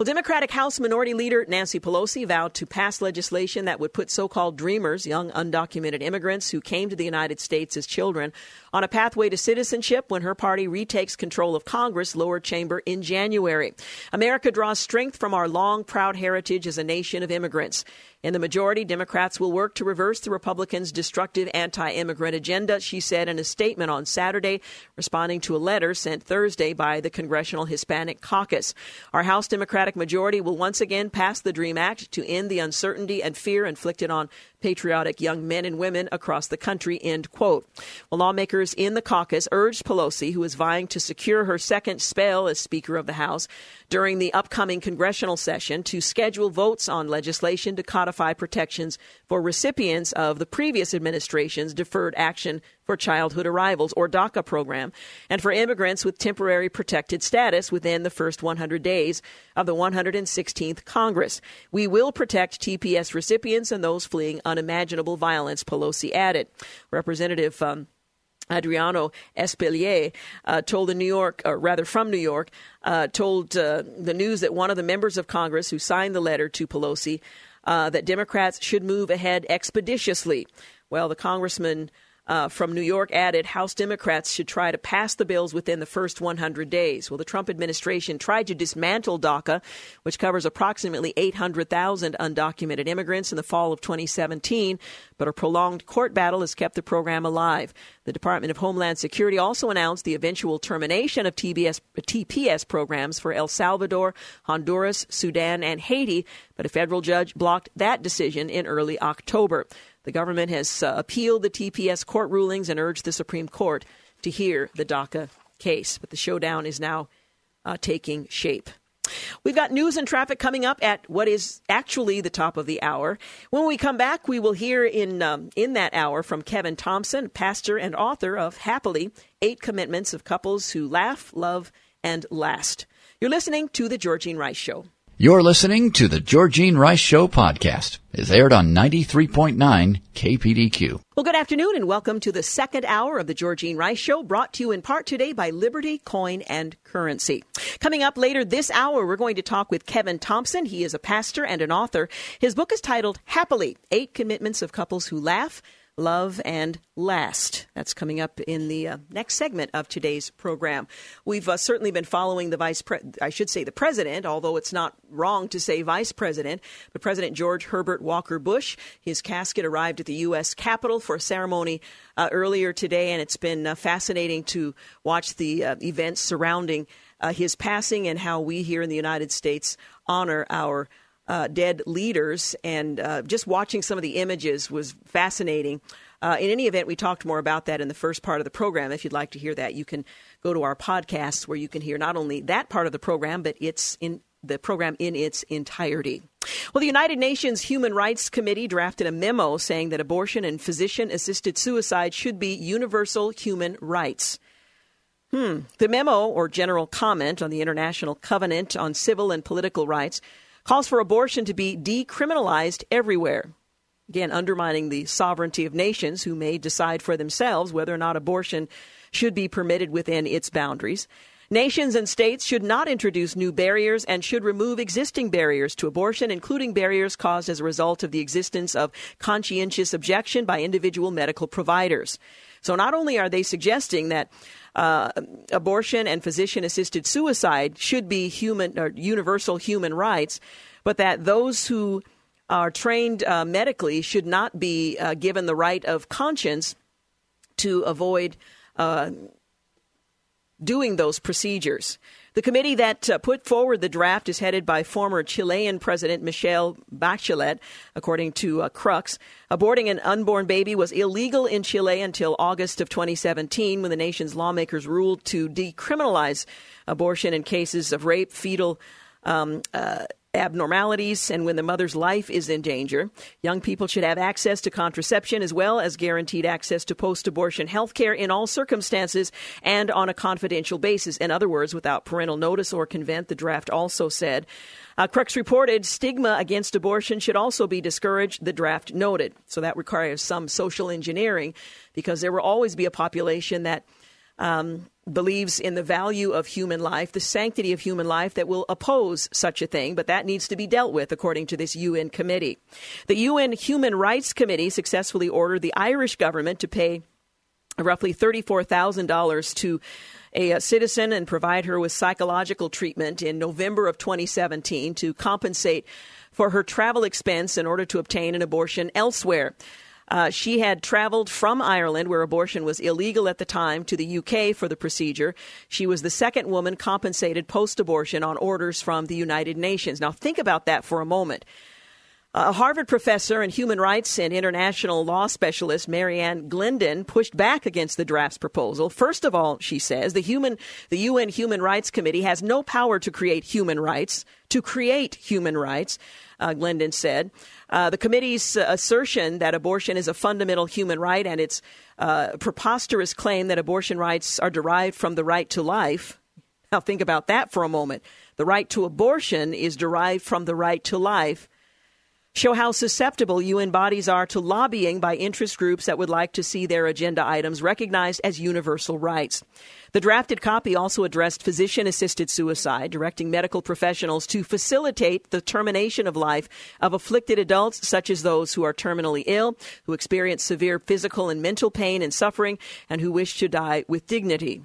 Well, Democratic House Minority Leader Nancy Pelosi vowed to pass legislation that would put so-called dreamers, young undocumented immigrants who came to the United States as children, on a pathway to citizenship when her party retakes control of Congress, lower chamber, in January. America draws strength from our long, proud heritage as a nation of immigrants. In the majority, Democrats will work to reverse the Republicans' destructive anti-immigrant agenda, she said in a statement on Saturday, responding to a letter sent Thursday by the Congressional Hispanic Caucus. Our House Democratic majority will once again pass the DREAM Act to end the uncertainty and fear inflicted on patriotic young men and women across the country, end quote. Well, lawmakers in the caucus urged Pelosi, who is vying to secure her second spell as Speaker of the House during the upcoming congressional session, to schedule votes on legislation to codify protections for recipients of the previous administration's Deferred Action for Childhood Arrivals, or DACA program, and for immigrants with temporary protected status within the first one hundred days of the one hundred sixteenth Congress. We will protect T P S recipients and those fleeing unimaginable violence, Pelosi added. Representative um, Adriano Espelier uh, told the New York, or rather from New York, uh, told uh, the news that one of the members of Congress who signed the letter to Pelosi uh, that Democrats should move ahead expeditiously. Well, the congressman Uh, from New York added House Democrats should try to pass the bills within the first one hundred days. Well, the Trump administration tried to dismantle DACA, which covers approximately eight hundred thousand undocumented immigrants, in the fall of twenty seventeen, but a prolonged court battle has kept the program alive. The Department of Homeland Security also announced the eventual termination of T P S programs for El Salvador, Honduras, Sudan, and Haiti, but a federal judge blocked that decision in early October. The government has uh, appealed the T P S court rulings and urged the Supreme Court to hear the DACA case. But the showdown is now uh, taking shape. We've got news and traffic coming up at what is actually the top of the hour. When we come back, we will hear in um, in that hour from Kevin Thompson, pastor and author of Happily, Eight Commitments of Couples Who Laugh, Love, and Last. You're listening to The Georgene Rice Show. You're listening to the Georgene Rice Show podcast. It's aired on ninety-three point nine K P D Q. Well, good afternoon and welcome to the second hour of the Georgene Rice Show, brought to you in part today by Liberty Coin and Currency. Coming up later this hour, we're going to talk with Kevin Thompson. He is a pastor and an author. His book is titled Happily, Eight Commitments of Couples Who Laugh, Love, and Last. That's coming up in the uh, next segment of today's program. We've uh, certainly been following the vice pre- I should say the president, although it's not wrong to say vice president, but President George Herbert Walker Bush. His casket arrived at the U S Capitol for a ceremony uh, earlier today, and it's been uh, fascinating to watch the uh, events surrounding uh, his passing and how we here in the United States honor our Uh, dead leaders, and uh, just watching some of the images was fascinating. Uh, in any event, we talked more about that in the first part of the program. If you'd like to hear that, you can go to our podcast where you can hear not only that part of the program, but it's in the program in its entirety. Well, the United Nations Human Rights Committee drafted a memo saying that abortion and physician-assisted suicide should be universal human rights. Hmm. The memo, or general comment on the International Covenant on Civil and Political Rights, calls for abortion to be decriminalized everywhere, again undermining the sovereignty of nations who may decide for themselves whether or not abortion should be permitted within its boundaries. Nations and states should not introduce new barriers and should remove existing barriers to abortion, including barriers caused as a result of the existence of conscientious objection by individual medical providers. So not only are they suggesting that Uh, abortion and physician-assisted suicide should be human or universal human rights, but that those who are trained uh, medically should not be uh, given the right of conscience to avoid uh, doing those procedures. The committee that uh, put forward the draft is headed by former Chilean President Michelle Bachelet. According to uh, Crux, aborting an unborn baby was illegal in Chile until August of twenty seventeen, when the nation's lawmakers ruled to decriminalize abortion in cases of rape, fetal um, uh, abnormalities, and when the mother's life is in danger. Young people should have access to contraception as well as guaranteed access to post-abortion health care in all circumstances and on a confidential basis. In other words, without parental notice or consent, the draft also said. Uh, Crux reported stigma against abortion should also be discouraged, the draft noted. So that requires some social engineering, because there will always be a population that um, believes in the value of human life, the sanctity of human life, that will oppose such a thing. But that needs to be dealt with, according to this U N committee. The U N Human Rights Committee successfully ordered the Irish government to pay roughly thirty-four thousand dollars to a, a citizen and provide her with psychological treatment in November of twenty seventeen to compensate for her travel expense in order to obtain an abortion elsewhere. Uh, she had traveled from Ireland, where abortion was illegal at the time, to the U K for the procedure. She was the second woman compensated post-abortion on orders from the United Nations. Now, think about that for a moment. A Harvard professor and human rights and international law specialist, Marianne Glendon, pushed back against the draft's proposal. First of all, she says, the human, the U N Human Rights Committee has no power to create human rights, to create human rights, uh, Glendon said. Uh, the committee's uh, assertion that abortion is a fundamental human right and its uh, preposterous claim that abortion rights are derived from the right to life. Now, think about that for a moment. The right to abortion is derived from the right to life. Show how susceptible U N bodies are to lobbying by interest groups that would like to see their agenda items recognized as universal rights. The drafted copy also addressed physician-assisted suicide, directing medical professionals to facilitate the termination of life of afflicted adults, such as those who are terminally ill, who experience severe physical and mental pain and suffering, and who wish to die with dignity.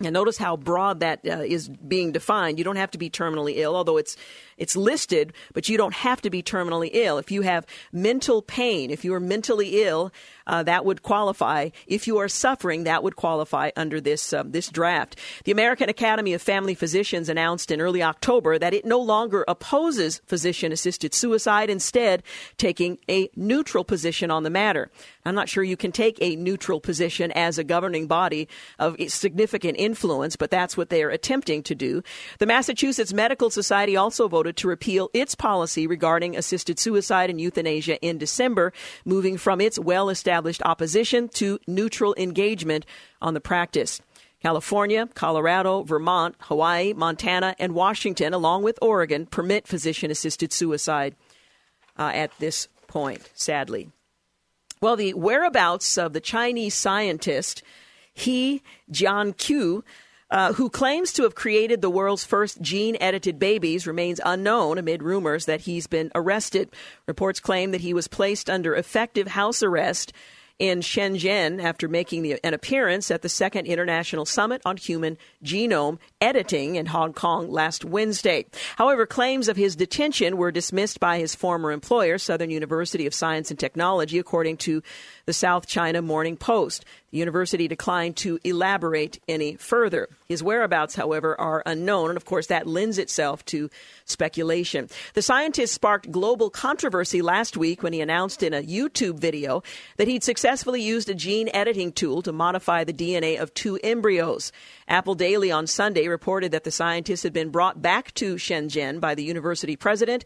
And notice how broad that uh, is being defined. You don't have to be terminally ill, although it's it's listed, but you don't have to be terminally ill. If you have mental pain, if you are mentally ill, uh, that would qualify. If you are suffering, that would qualify under this uh, this draft. The American Academy of Family Physicians announced in early October that it no longer opposes physician-assisted suicide, instead taking a neutral position on the matter. I'm not sure you can take a neutral position as a governing body of significant influence, but that's what they are attempting to do. The Massachusetts Medical Society also voted to repeal its policy regarding assisted suicide and euthanasia in December, moving from its well-established opposition to neutral engagement on the practice. California, Colorado, Vermont, Hawaii, Montana, and Washington, along with Oregon, permit physician-assisted suicide uh, at this point, sadly. Well, the whereabouts of the Chinese scientist He Jianqiu, uh, who claims to have created the world's first gene-edited babies, remains unknown amid rumors that he's been arrested. Reports claim that he was placed under effective house arrest in Shenzhen after making the, an appearance at the Second International Summit on Human Genome Editing in Hong Kong last Wednesday. However, claims of his detention were dismissed by his former employer, Southern University of Science and Technology, according to the South China Morning Post. The university declined to elaborate any further. His whereabouts, however, are unknown, and of course that lends itself to speculation. The scientist sparked global controversy last week when he announced in a YouTube video that he'd successfully used a gene editing tool to modify the D N A of two embryos. Apple Daily on Sunday reported that the scientist had been brought back to Shenzhen by the university president.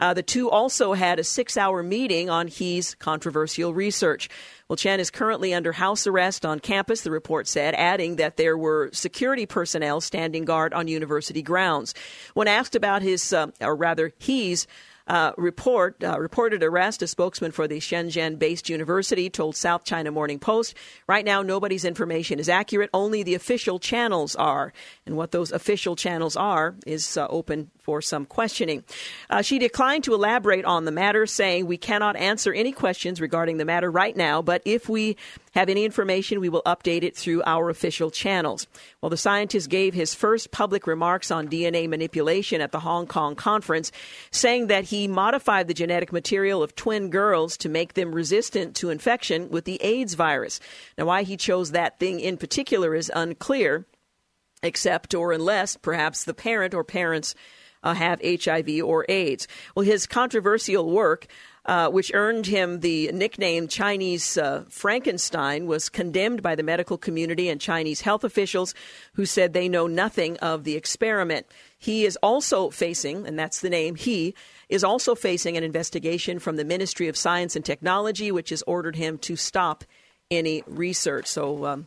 Uh, the two also had a six-hour meeting on He's controversial research. Well, Chen is currently under house arrest on campus, the report said, adding that there were security personnel standing guard on university grounds. When asked about his, uh, or rather He's, Uh, report uh, reported arrest, a spokesman for the Shenzhen-based university told South China Morning Post, right now nobody's information is accurate, only the official channels are. And what those official channels are is uh, open for some questioning. Uh, she declined to elaborate on the matter, saying, we cannot answer any questions regarding the matter right now, but if we have any information, we will update it through our official channels. Well, the scientist gave his first public remarks on D N A manipulation at the Hong Kong conference, saying that he He modified the genetic material of twin girls to make them resistant to infection with the AIDS virus. Now, why he chose that thing in particular is unclear, except or unless perhaps the parent or parents uh, have H I V or AIDS. Well, his controversial work, uh, which earned him the nickname Chinese uh, Frankenstein, was condemned by the medical community and Chinese health officials who said they know nothing of the experiment. He is also facing, and that's the name, he is also facing an investigation from the Ministry of Science and Technology, which has ordered him to stop any research. So um,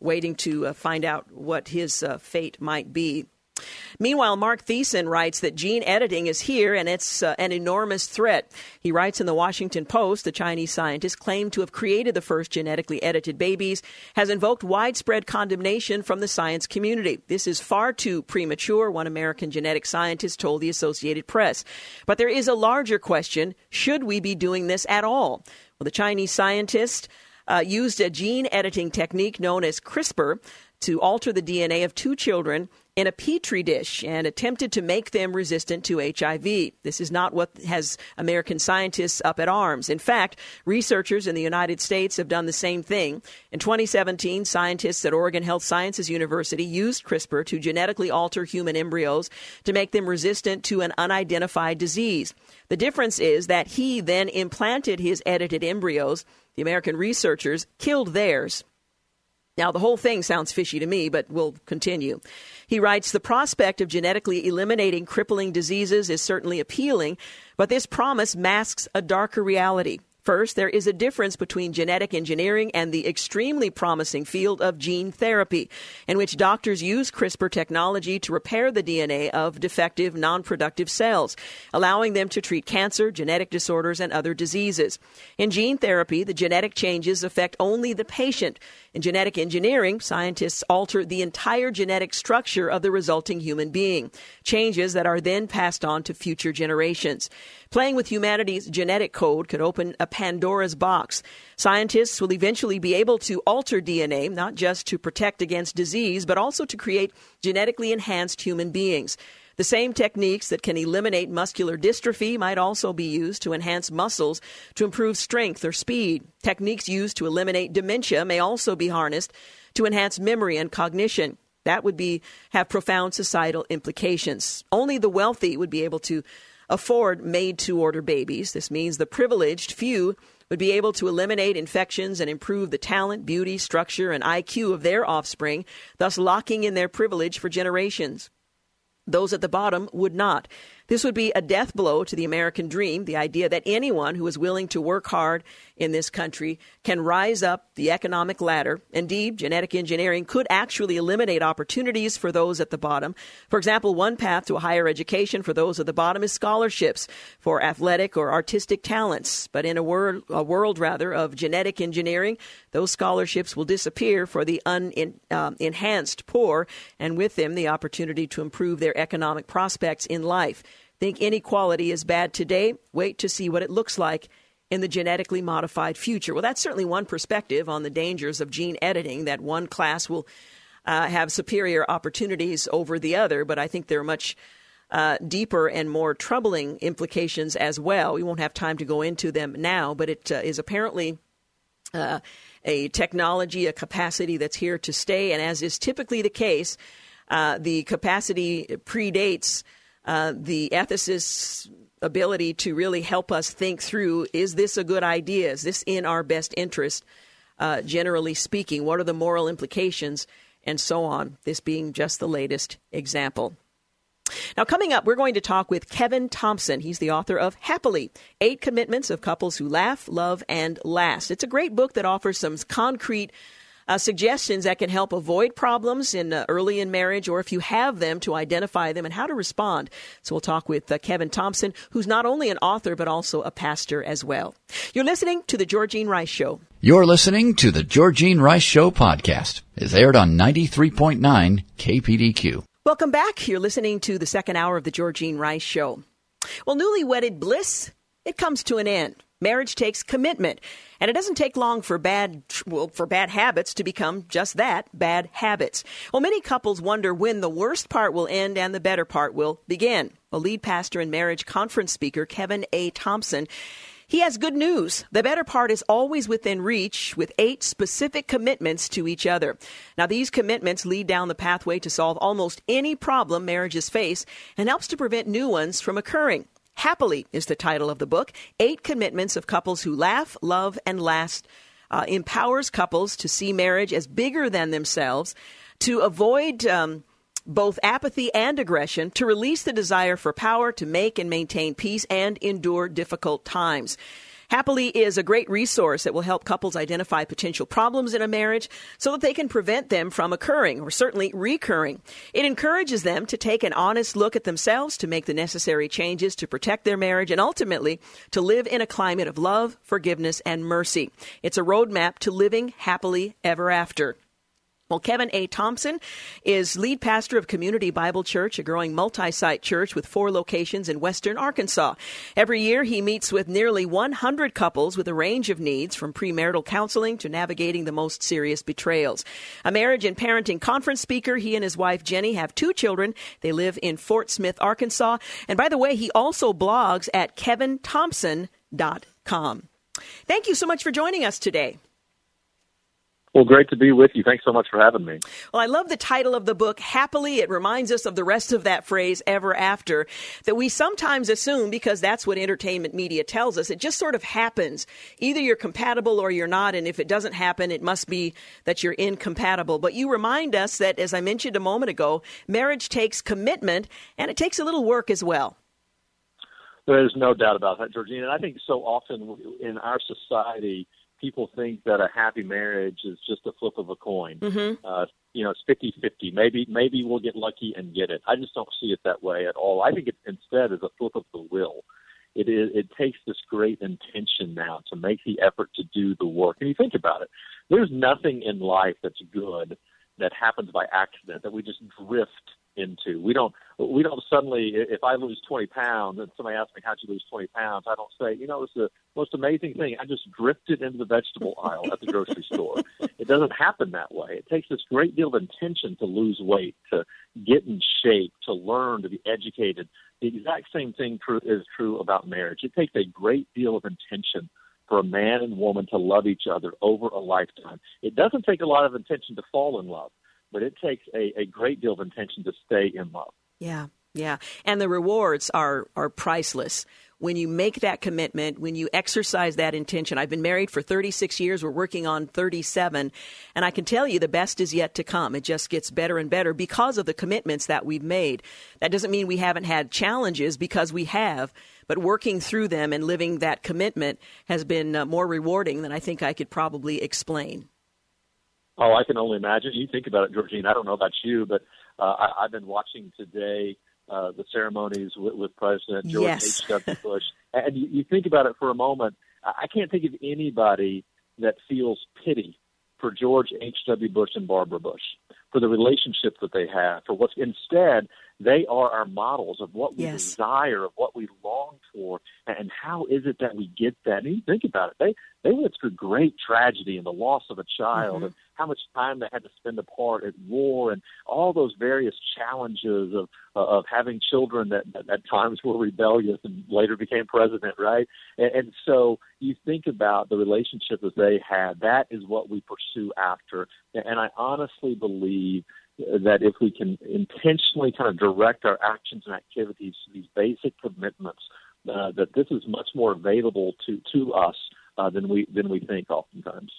waiting to uh, find out what his uh, fate might be. Meanwhile, Mark Thiessen writes that gene editing is here and it's uh, an enormous threat. He writes in the Washington Post, the Chinese scientist claimed to have created the first genetically edited babies, has invoked widespread condemnation from the science community. This is far too premature, one American genetic scientist told the Associated Press. But there is a larger question, should we be doing this at all? Well, the Chinese scientist uh, used a gene editing technique known as CRISPR to alter the D N A of two children in a petri dish and attempted to make them resistant to H I V. This is not what has American scientists up at arms. In fact, researchers in the United States have done the same thing. In twenty seventeen, scientists at Oregon Health Sciences University used CRISPR to genetically alter human embryos to make them resistant to an unidentified disease. The difference is that he then implanted his edited embryos. The American researchers killed theirs. Now, the whole thing sounds fishy to me, but we'll continue. He writes, the prospect of genetically eliminating crippling diseases is certainly appealing, but this promise masks a darker reality. First, there is a difference between genetic engineering and the extremely promising field of gene therapy, in which doctors use CRISPR technology to repair the D N A of defective, non-productive cells, allowing them to treat cancer, genetic disorders, and other diseases. In gene therapy, the genetic changes affect only the patient. In genetic engineering, scientists alter the entire genetic structure of the resulting human being, changes that are then passed on to future generations. Playing with humanity's genetic code could open a Pandora's box. Scientists will eventually be able to alter D N A, not just to protect against disease, but also to create genetically enhanced human beings. The same techniques that can eliminate muscular dystrophy might also be used to enhance muscles to improve strength or speed. Techniques used to eliminate dementia may also be harnessed to enhance memory and cognition. That would be have profound societal implications. Only the wealthy would be able to afford made-to-order babies. This means the privileged few would be able to eliminate infections and improve the talent, beauty, structure, and I Q of their offspring, thus locking in their privilege for generations. Those at the bottom would not. This would be a death blow to the American dream, the idea that anyone who is willing to work hard in this country can rise up the economic ladder. Indeed, genetic engineering could actually eliminate opportunities for those at the bottom. For example, one path to a higher education for those at the bottom is scholarships for athletic or artistic talents. But in a, wor- a world, rather, of genetic engineering, those scholarships will disappear for the unenhanced uh, poor, and with them the opportunity to improve their economic prospects in life. Think inequality is bad today? Wait to see what it looks like in the genetically modified future. Well, that's certainly one perspective on the dangers of gene editing, that one class will uh, have superior opportunities over the other. But I think there are much uh, deeper and more troubling implications as well. We won't have time to go into them now, but it uh, is apparently uh, a technology, a capacity that's here to stay. And as is typically the case, uh, the capacity predates Uh, the ethicist's ability to really help us think through, is this a good idea? Is this in our best interest, uh, generally speaking? What are the moral implications? And so on, this being just the latest example. Now, coming up, we're going to talk with Kevin Thompson. He's the author of Happily, Eight Commitments of Couples Who Laugh, Love, and Last. It's a great book that offers some concrete Uh, suggestions that can help avoid problems in uh, early in marriage, or if you have them, to identify them and how to respond. So we'll talk with uh, Kevin Thompson, who's not only an author, but also a pastor as well. You're listening to The Georgene Rice Show. You're listening to The Georgene Rice Show podcast. It's aired on ninety-three point nine K P D Q. Welcome back. You're listening to the second hour of The Georgene Rice Show. Well, newlywed bliss, it comes to an end. Marriage takes commitment, and it doesn't take long for bad well, for bad habits to become just that, bad habits. Well, many couples wonder when the worst part will end and the better part will begin. Well, lead pastor and marriage conference speaker Kevin A. Thompson, he has good news. The better part is always within reach, with eight specific commitments to each other. Now, these commitments lead down the pathway to solve almost any problem marriages face and helps to prevent new ones from occurring. Happily is the title of the book. Eight Commitments of Couples Who Laugh, Love, and Last uh, empowers couples to see marriage as bigger than themselves, to avoid um, both apathy and aggression, to release the desire for power, to make and maintain peace, and endure difficult times. Happily is a great resource that will help couples identify potential problems in a marriage so that they can prevent them from occurring, or certainly recurring. It encourages them to take an honest look at themselves, to make the necessary changes to protect their marriage, and ultimately to live in a climate of love, forgiveness, and mercy. It's a roadmap to living happily ever after. Well, Kevin A. Thompson is lead pastor of Community Bible Church, a growing multi-site church with four locations in western Arkansas. Every year, he meets with nearly one hundred couples with a range of needs, from premarital counseling to navigating the most serious betrayals. A marriage and parenting conference speaker, he and his wife, Jenny, have two children. They live in Fort Smith, Arkansas. And by the way, he also blogs at kevin thompson dot com. Thank you so much for joining us today. Well, great to be with you. Thanks so much for having me. Well, I love the title of the book, Happily. It reminds us of the rest of that phrase, ever after, that we sometimes assume, because that's what entertainment media tells us, it just sort of happens. Either you're compatible or you're not, and if it doesn't happen, it must be that you're incompatible. But you remind us that, as I mentioned a moment ago, marriage takes commitment, and it takes a little work as well. There's no doubt about that, Georgina. And I think so often in our society, people think that a happy marriage is just a flip of a coin. Mm-hmm. Uh, you know, it's fifty-fifty. Maybe maybe we'll get lucky and get it. I just don't see it that way at all. I think it instead is a flip of the will. It is. It takes this great intention now to make the effort to do the work. And you think about it. There's nothing in life that's good that happens by accident, that we just drift into. We don't we don't suddenly, if I lose twenty pounds and somebody asks me, how'd you lose twenty pounds? I don't say, you know, it's the most amazing thing. I just drifted into the vegetable aisle at the grocery store. It doesn't happen that way. It takes this great deal of intention to lose weight, to get in shape, to learn, to be educated. The exact same thing true, is true about marriage. It takes a great deal of intention for a man and woman to love each other over a lifetime. It doesn't take a lot of intention to fall in love, but it takes a, a great deal of intention to stay in love. Yeah, yeah. And the rewards are are priceless. When you make that commitment, when you exercise that intention. I've been married for thirty-six years. We're working on thirty-seven. And I can tell you the best is yet to come. It just gets better and better because of the commitments that we've made. That doesn't mean we haven't had challenges, because we have. But working through them and living that commitment has been uh, more rewarding than I think I could probably explain. Oh, I can only imagine. You think about it, Georgine. I don't know about you, but uh, I, I've been watching today uh, the ceremonies with, with President George yes. H W Bush. And you, you think about it for a moment. I can't think of anybody that feels pity for George H W Bush and Barbara Bush, for the relationship that they have, for what's instead, they are our models of what we yes. desire, of what we long for, and how is it that we get that? And you think about it. They they went through great tragedy and the loss of a child mm-hmm. and how much time they had to spend apart at war and all those various challenges of uh, of having children that, that at times were rebellious and later became president, right? And, and so you think about the relationship that they had. That is what we pursue after. And I honestly believe that if we can intentionally kind of direct our actions and activities to these basic commitments, uh, that this is much more available to, to us uh, than we than we think oftentimes.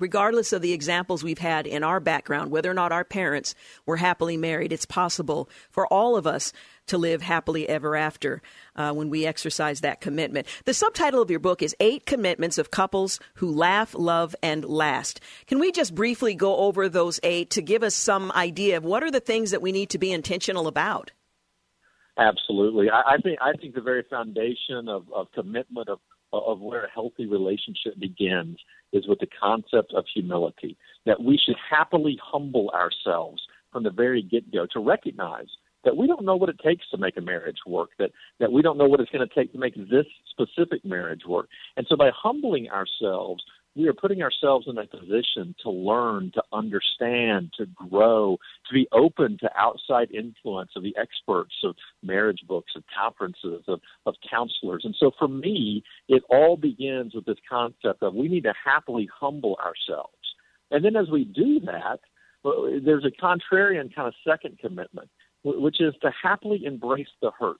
Regardless of the examples we've had in our background, whether or not our parents were happily married, it's possible for all of us to live happily ever after uh, when we exercise that commitment. The subtitle of your book is Eight Commitments of Couples Who Laugh, Love, and Last. Can we just briefly go over those eight to give us some idea of what are the things that we need to be intentional about? Absolutely. I, I think I think the very foundation of, of commitment of of where a healthy relationship begins is with the concept of humility, that we should happily humble ourselves from the very get-go to recognize that we don't know what it takes to make a marriage work, that, that we don't know what it's going to take to make this specific marriage work. And so by humbling ourselves, we are putting ourselves in a position to learn, to understand, to grow, to be open to outside influence of the experts, of marriage books, of conferences, of, of counselors. And so for me, it all begins with this concept of we need to happily humble ourselves. And then as we do that, there's a contrarian kind of second commitment, which is to happily embrace the hurt.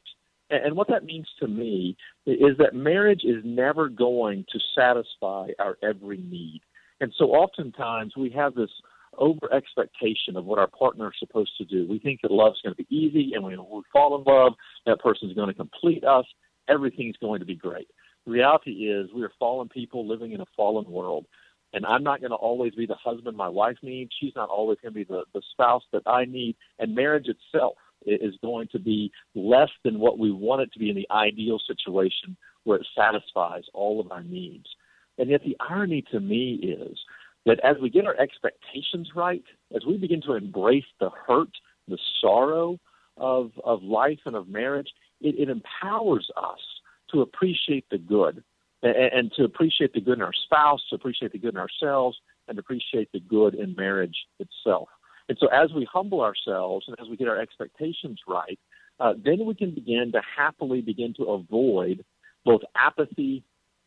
And what that means to me is that marriage is never going to satisfy our every need. And so oftentimes we have this over-expectation of what our partner is supposed to do. We think that love's going to be easy, and when we fall in love, that person's going to complete us. Everything's going to be great. The reality is we are fallen people living in a fallen world, and I'm not going to always be the husband my wife needs. She's not always going to be the, the spouse that I need, and marriage itself is going to be less than what we want it to be in the ideal situation where it satisfies all of our needs. And yet the irony to me is that as we get our expectations right, as we begin to embrace the hurt, the sorrow of, of life and of marriage, it, it empowers us to appreciate the good and, and to appreciate the good in our spouse, to appreciate the good in ourselves, and to appreciate the good in marriage itself. And so as we humble ourselves and as we get our expectations right, uh, then we can begin to happily begin to avoid both apathy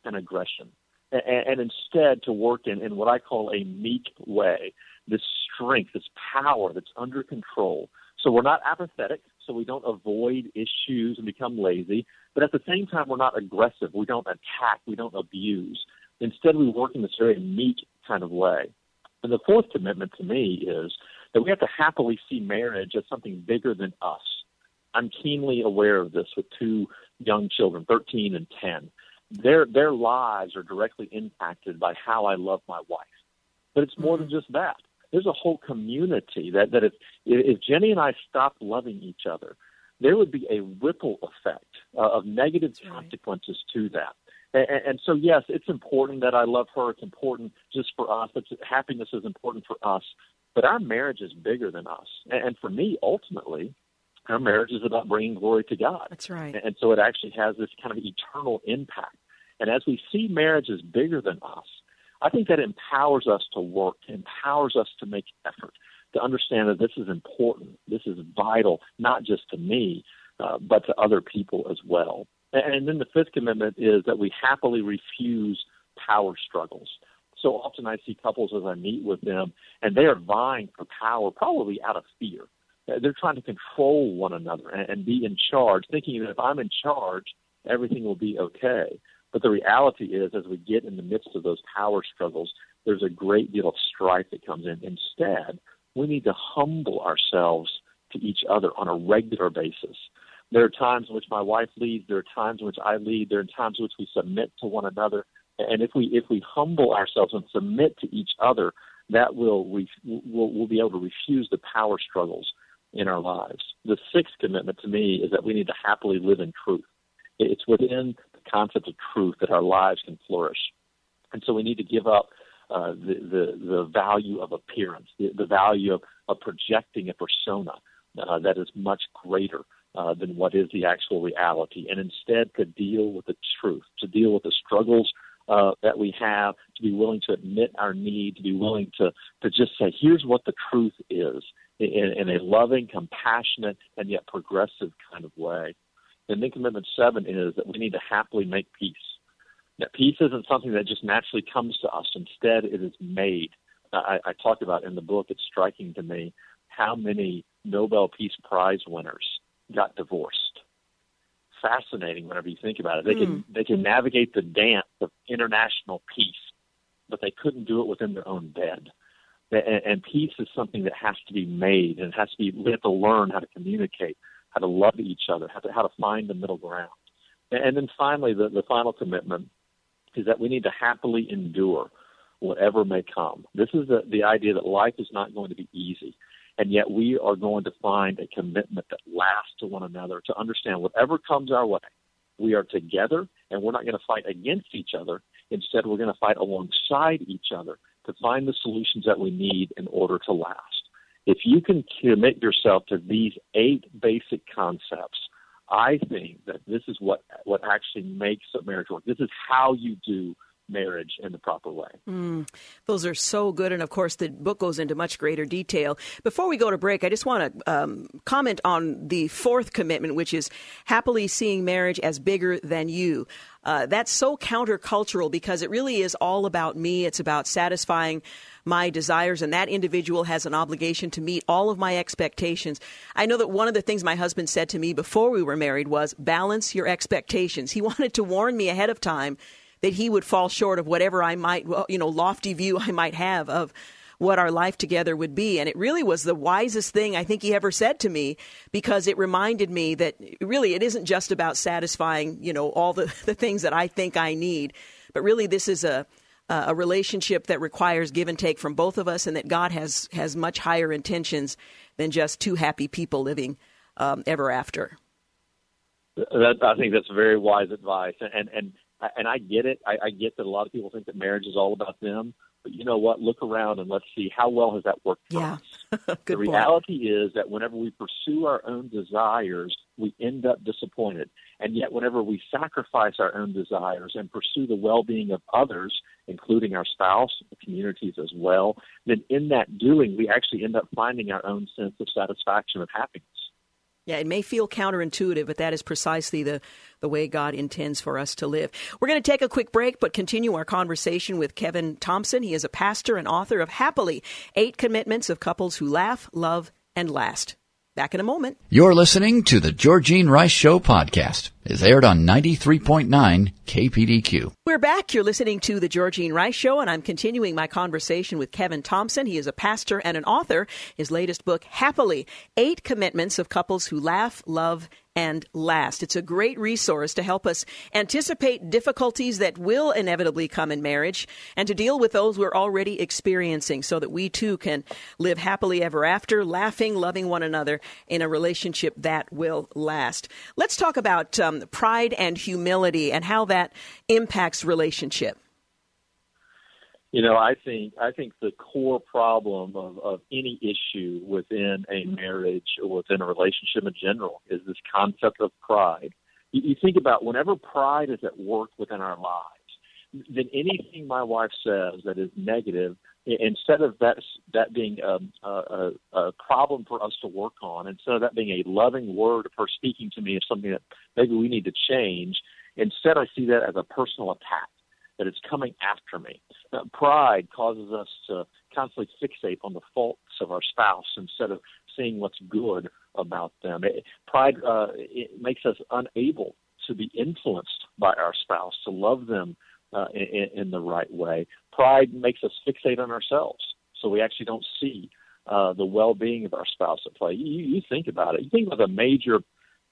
and aggression, and, and instead to work in, in what I call a meek way, this strength, this power that's under control. So we're not apathetic, so we don't avoid issues and become lazy, but at the same time, we're not aggressive. We don't attack. We don't abuse. Instead, we work in this very meek kind of way. And the fourth commitment to me is that we have to happily see marriage as something bigger than us. I'm keenly aware of this with two young children, thirteen and ten. Their their lives are directly impacted by how I love my wife. But it's more than just that. There's a whole community that, that if, if Jenny and I stopped loving each other, there would be a ripple effect uh, of negative That's consequences right. to that. And, and so, yes, it's important that I love her. It's important just for us. It's, happiness is important for us. But our marriage is bigger than us. And, and for me, ultimately, our marriage is about bringing glory to God. That's right. And, and so it actually has this kind of eternal impact. And as we see marriage as bigger than us, I think that empowers us to work, empowers us to make effort, to understand that this is important, this is vital, not just to me, uh, but to other people as well. And then the fifth commitment is that we happily refuse power struggles. So often I see couples as I meet with them, and they are vying for power probably out of fear. They're trying to control one another and be in charge, thinking that if I'm in charge, everything will be okay. But the reality is, as we get in the midst of those power struggles, there's a great deal of strife that comes in. Instead, we need to humble ourselves to each other on a regular basis. There are times in which my wife leads. There are times in which I lead. There are times in which we submit to one another. And if we if we humble ourselves and submit to each other, that will we will we'll be able to refuse the power struggles in our lives. The sixth commitment to me is that we need to happily live in truth. It's within the concept of truth that our lives can flourish. And so we need to give up uh, the, the the value of appearance, the, the value of, of projecting a persona uh, that is much greater Uh, than what is the actual reality, and instead to deal with the truth, to deal with the struggles uh, that we have, to be willing to admit our need, to be willing to, to just say, here's what the truth is, in, in a loving, compassionate, and yet progressive kind of way. And then commitment seven is that we need to happily make peace. Now, peace isn't something that just naturally comes to us. Instead, it is made. I, I talk about in the book, it's striking to me, how many Nobel Peace Prize winners got divorced. Fascinating whenever you think about it. They mm. can they can navigate the dance of international peace, but they couldn't do it within their own bed. And, and peace is something that has to be made, and it has to be, we have to learn how to communicate, how to love each other, how to, how to find the middle ground. And, and then finally, the, the final commitment is that we need to happily endure whatever may come. This is the, the idea that life is not going to be easy. And yet we are going to find a commitment that lasts to one another, to understand whatever comes our way, we are together, and we're not going to fight against each other. Instead, we're going to fight alongside each other to find the solutions that we need in order to last. If you can commit yourself to these eight basic concepts, I think that this is what, what actually makes a marriage work. This is how you do marriage in the proper way. Mm, those are so good. And of course, the book goes into much greater detail. Before we go to break, I just want to um, comment on the fourth commitment, which is happily seeing marriage as bigger than you. Uh, that's so countercultural because it really is all about me. It's about satisfying my desires, and that individual has an obligation to meet all of my expectations. I know that one of the things my husband said to me before we were married was balance your expectations. He wanted to warn me ahead of time that he would fall short of whatever I might, you know, lofty view I might have of what our life together would be. And it really was the wisest thing I think he ever said to me, because it reminded me that really it isn't just about satisfying, you know, all the, the things that I think I need, but really this is a, a relationship that requires give and take from both of us, and that God has, has much higher intentions than just two happy people living um, ever after. That, I think that's very wise advice. And, and, And I get it. I, I get that a lot of people think that marriage is all about them. But you know what? Look around and let's see how well has that worked for yeah. us. Good the reality point. Is that whenever we pursue our own desires, we end up disappointed. And yet whenever we sacrifice our own desires and pursue the well-being of others, including our spouse, communities as well, then in that doing, we actually end up finding our own sense of satisfaction and happiness. Yeah, it may feel counterintuitive, but that is precisely the, the way God intends for us to live. We're going to take a quick break, but continue our conversation with Kevin Thompson. He is a pastor and author of Happily, Eight Commitments of Couples Who Laugh, Love, and Last. Back in a moment. You're listening to the Georgene Rice Show podcast. It's aired on ninety-three point nine K P D Q. We're back. You're listening to the Georgene Rice Show, and I'm continuing my conversation with Kevin Thompson. He is a pastor and an author. His latest book, Happily, Eight Commitments of Couples Who Laugh, Love, and Last. It's a great resource to help us anticipate difficulties that will inevitably come in marriage and to deal with those we're already experiencing so that we too can live happily ever after, laughing, loving one another in a relationship that will last. Let's talk about um, pride and humility and how that impacts relationship. You know, I think I think the core problem of, of any issue within a marriage or within a relationship in general is this concept of pride. You, you think about whenever pride is at work within our lives, then anything my wife says that is negative, instead of that that being a, a, a problem for us to work on, instead of that being a loving word of her speaking to me of something that maybe we need to change, instead I see that as a personal attack. That it's coming after me. Uh, pride causes us to constantly fixate on the faults of our spouse instead of seeing what's good about them. It, pride uh, it makes us unable to be influenced by our spouse, to love them uh, in, in the right way. Pride makes us fixate on ourselves, so we actually don't see uh, the well-being of our spouse at play. You, you think about it. You think about the major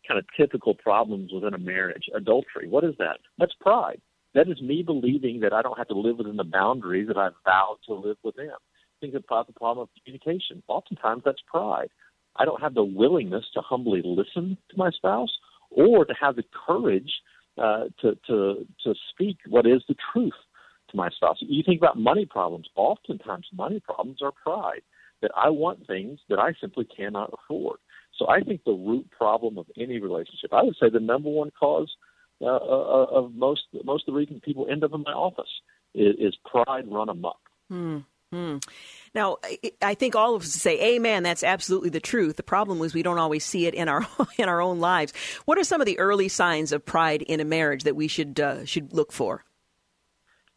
kind of typical problems within a marriage. Adultery, what is that? That's pride. That is me believing that I don't have to live within the boundaries that I've vowed to live within. Think about the problem of communication. Oftentimes that's pride. I don't have the willingness to humbly listen to my spouse or to have the courage uh, to, to to speak what is the truth to my spouse. You think about money problems. Oftentimes money problems are pride, that I want things that I simply cannot afford. So I think the root problem of any relationship, I would say the number one cause Uh, uh, of most most of the reason people end up in my office is, is pride run amok. Mm-hmm. Now, I think all of us say, "Amen." That's absolutely the truth. The problem is we don't always see it in our in our own lives. What are some of the early signs of pride in a marriage that we should uh, should look for?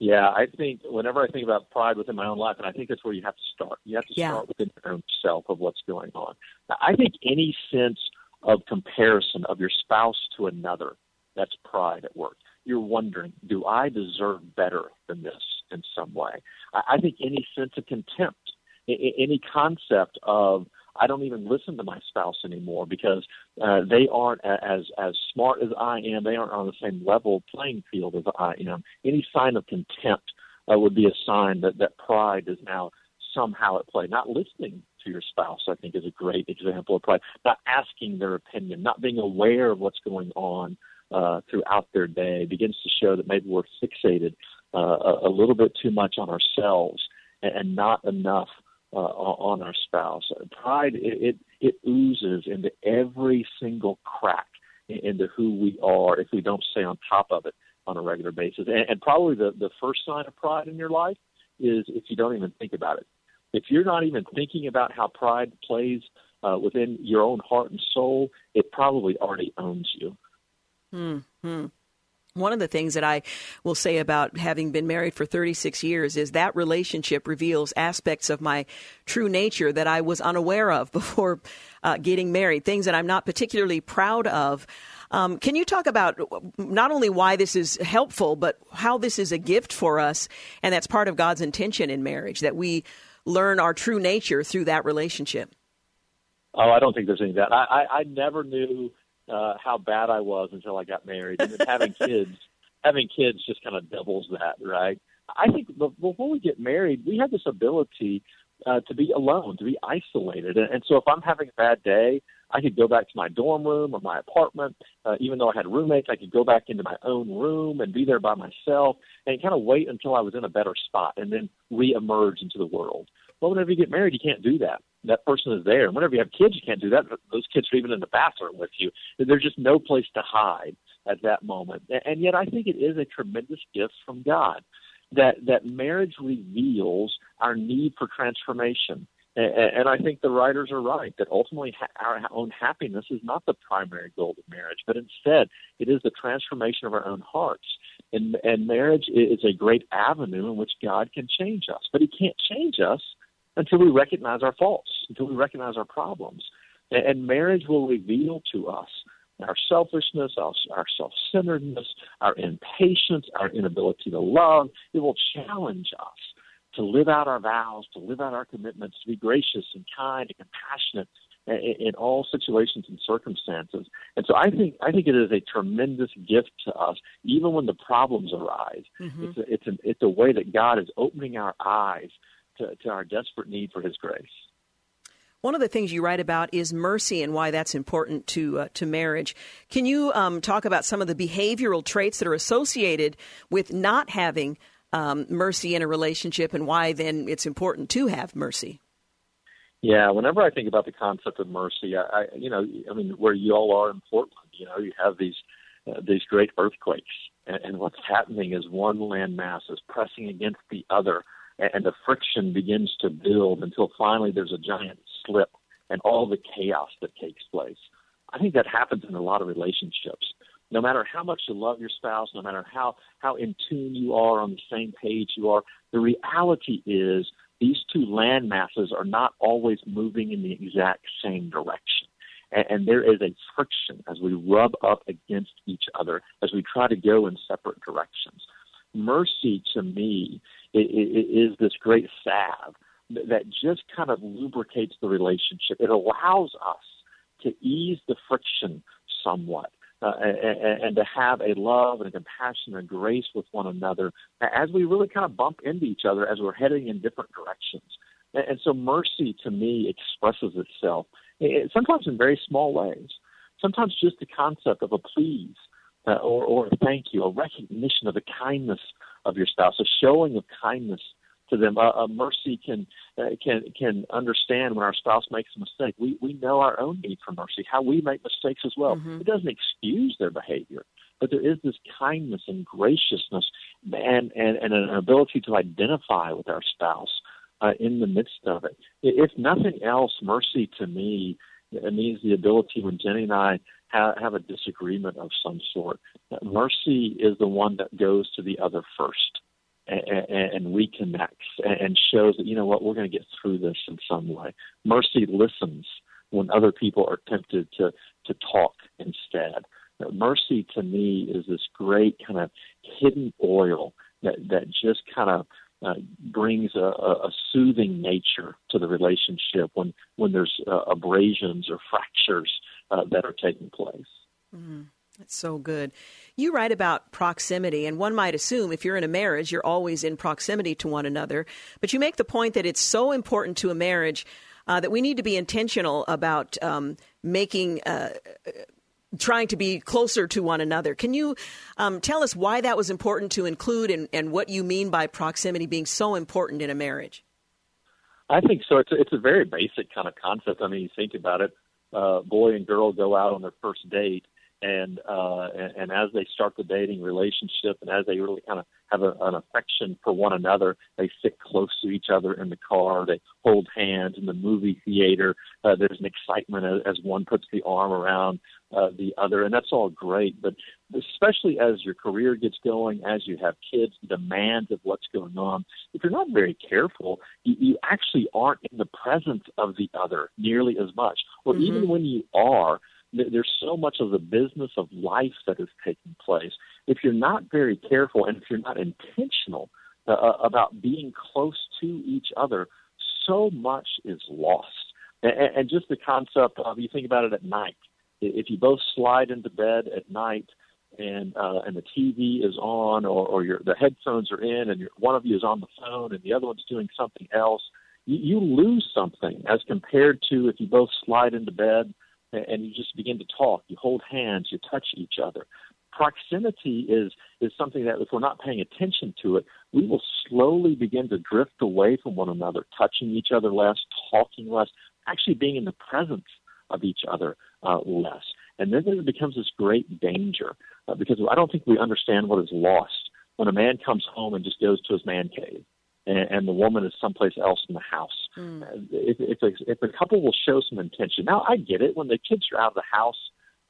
Yeah, I think whenever I think about pride within my own life, and I think that's where you have to start. You have to yeah. start within your own self of what's going on. Now, I think any sense of comparison of your spouse to another. That's pride at work. You're wondering, do I deserve better than this in some way? I think any sense of contempt, any concept of I don't even listen to my spouse anymore because uh, they aren't as as smart as I am. They aren't on the same level playing field as I am. Any sign of contempt uh, would be a sign that, that pride is now somehow at play. Not listening to your spouse, I think, is a great example of pride. Not asking their opinion, not being aware of what's going on Uh, throughout their day begins to show that maybe we're fixated uh, a, a little bit too much on ourselves and, and not enough uh, on our spouse. Pride, it, it, it oozes into every single crack into who we are if we don't stay on top of it on a regular basis. And, and probably the, the first sign of pride in your life is if you don't even think about it. If you're not even thinking about how pride plays uh, within your own heart and soul, it probably already owns you. Mm-hmm. One of the things that I will say about having been married for thirty-six years is that relationship reveals aspects of my true nature that I was unaware of before uh, getting married, things that I'm not particularly proud of. Um, can you talk about not only why this is helpful, but how this is a gift for us? And that's part of God's intention in marriage, that we learn our true nature through that relationship. Oh, I don't think there's any doubt. I, I, I never knew Uh, how bad I was until I got married. And then having kids, having kids just kind of doubles that, right? I think before we get married, we have this ability uh, to be alone, to be isolated. And, and so if I'm having a bad day, I could go back to my dorm room or my apartment. Uh, even though I had roommates, I could go back into my own room and be there by myself and kind of wait until I was in a better spot and then reemerge into the world. Well, whenever you get married, you can't do that. That person is there. And whenever you have kids, you can't do that. Those kids are even in the bathroom with you. There's just no place to hide at that moment. And yet I think it is a tremendous gift from God that, that marriage reveals our need for transformation. And I think the writers are right, that ultimately our own happiness is not the primary goal of marriage, but instead it is the transformation of our own hearts. And, and marriage is a great avenue in which God can change us. But he can't change us until we recognize our faults, until we recognize our problems. And marriage will reveal to us our selfishness, our self-centeredness, our impatience, our inability to love. It will challenge us to live out our vows, to live out our commitments, to be gracious and kind and compassionate in all situations and circumstances. And so I think I think it is a tremendous gift to us, even when the problems arise. Mm-hmm. It's, a, it's, a, it's a way that God is opening our eyes to, to our desperate need for his grace. One of the things you write about is mercy and why that's important to uh, to marriage. Can you um, talk about some of the behavioral traits that are associated with not having Um, mercy in a relationship and why then it's important to have mercy? Yeah, whenever I think about the concept of mercy, I, I you know, I mean, where you all are in Portland, you know, you have these uh, these great earthquakes, and, and what's happening is one landmass is pressing against the other, and, and the friction begins to build until finally there's a giant slip and all the chaos that takes place. I think that happens in a lot of relationships. No matter how much you love your spouse, no matter how, how in tune you are, on the same page you are, the reality is these two land masses are not always moving in the exact same direction. And, and there is a friction as we rub up against each other, as we try to go in separate directions. Mercy, to me, it, it, it is this great salve that just kind of lubricates the relationship. It allows us to ease the friction somewhat. Uh, and, and to have a love and a compassion and a grace with one another as we really kind of bump into each other as we're heading in different directions. And, and so mercy, to me, expresses itself, it, sometimes in very small ways, sometimes just the concept of a please uh, or, or a thank you, a recognition of the kindness of your spouse, a showing of kindness to them. Uh, uh, mercy can uh, can can understand when our spouse makes a mistake. We we know our own need for mercy, how we make mistakes as well. Mm-hmm. It doesn't excuse their behavior, but there is this kindness and graciousness and, and, and an ability to identify with our spouse uh, in the midst of it. If nothing else, mercy to me means the ability when Jenny and I ha- have a disagreement of some sort. Mercy is the one that goes to the other first and reconnects and shows that, you know what, we're going to get through this in some way. Mercy listens when other people are tempted to, to talk instead. Mercy, to me, is this great kind of hidden oil that, that just kind of uh, brings a, a soothing nature to the relationship when, when there's uh, abrasions or fractures uh, that are taking place. Mm-hmm. That's so good. You write about proximity, and one might assume if you're in a marriage, you're always in proximity to one another. But you make the point that it's so important to a marriage uh, that we need to be intentional about um, making, uh, trying to be closer to one another. Can you um, tell us why that was important to include and, and what you mean by proximity being so important in a marriage? I think so. It's a, it's a very basic kind of concept. I mean, you think about it, uh, boy and girl go out on their first date. And, uh, and and as they start the dating relationship and as they really kind of have a, an affection for one another, they sit close to each other in the car. They hold hands in the movie theater. Uh, there's an excitement as, as one puts the arm around uh, the other, and that's all great. But especially as your career gets going, as you have kids, the demands of what's going on, if you're not very careful, you, you actually aren't in the presence of the other nearly as much. Or mm-hmm. even when you are, there's so much of the business of life that is taking place. If you're not very careful and if you're not intentional uh, about being close to each other, so much is lost. And, and just the concept of, you think about it at night. If you both slide into bed at night and uh, and the T V is on or, or your, the headphones are in and you're, one of you is on the phone and the other one's doing something else, you, you lose something as compared to if you both slide into bed and you just begin to talk. You hold hands. You touch each other. Proximity is is something that if we're not paying attention to it, we will slowly begin to drift away from one another, touching each other less, talking less, actually being in the presence of each other uh, less. And then it becomes this great danger uh, because I don't think we understand what is lost when a man comes home and just goes to his man cave and, and the woman is someplace else in the house. Mm. If, if, a, if a couple will show some intention. Now, I get it. When the kids are out of the house,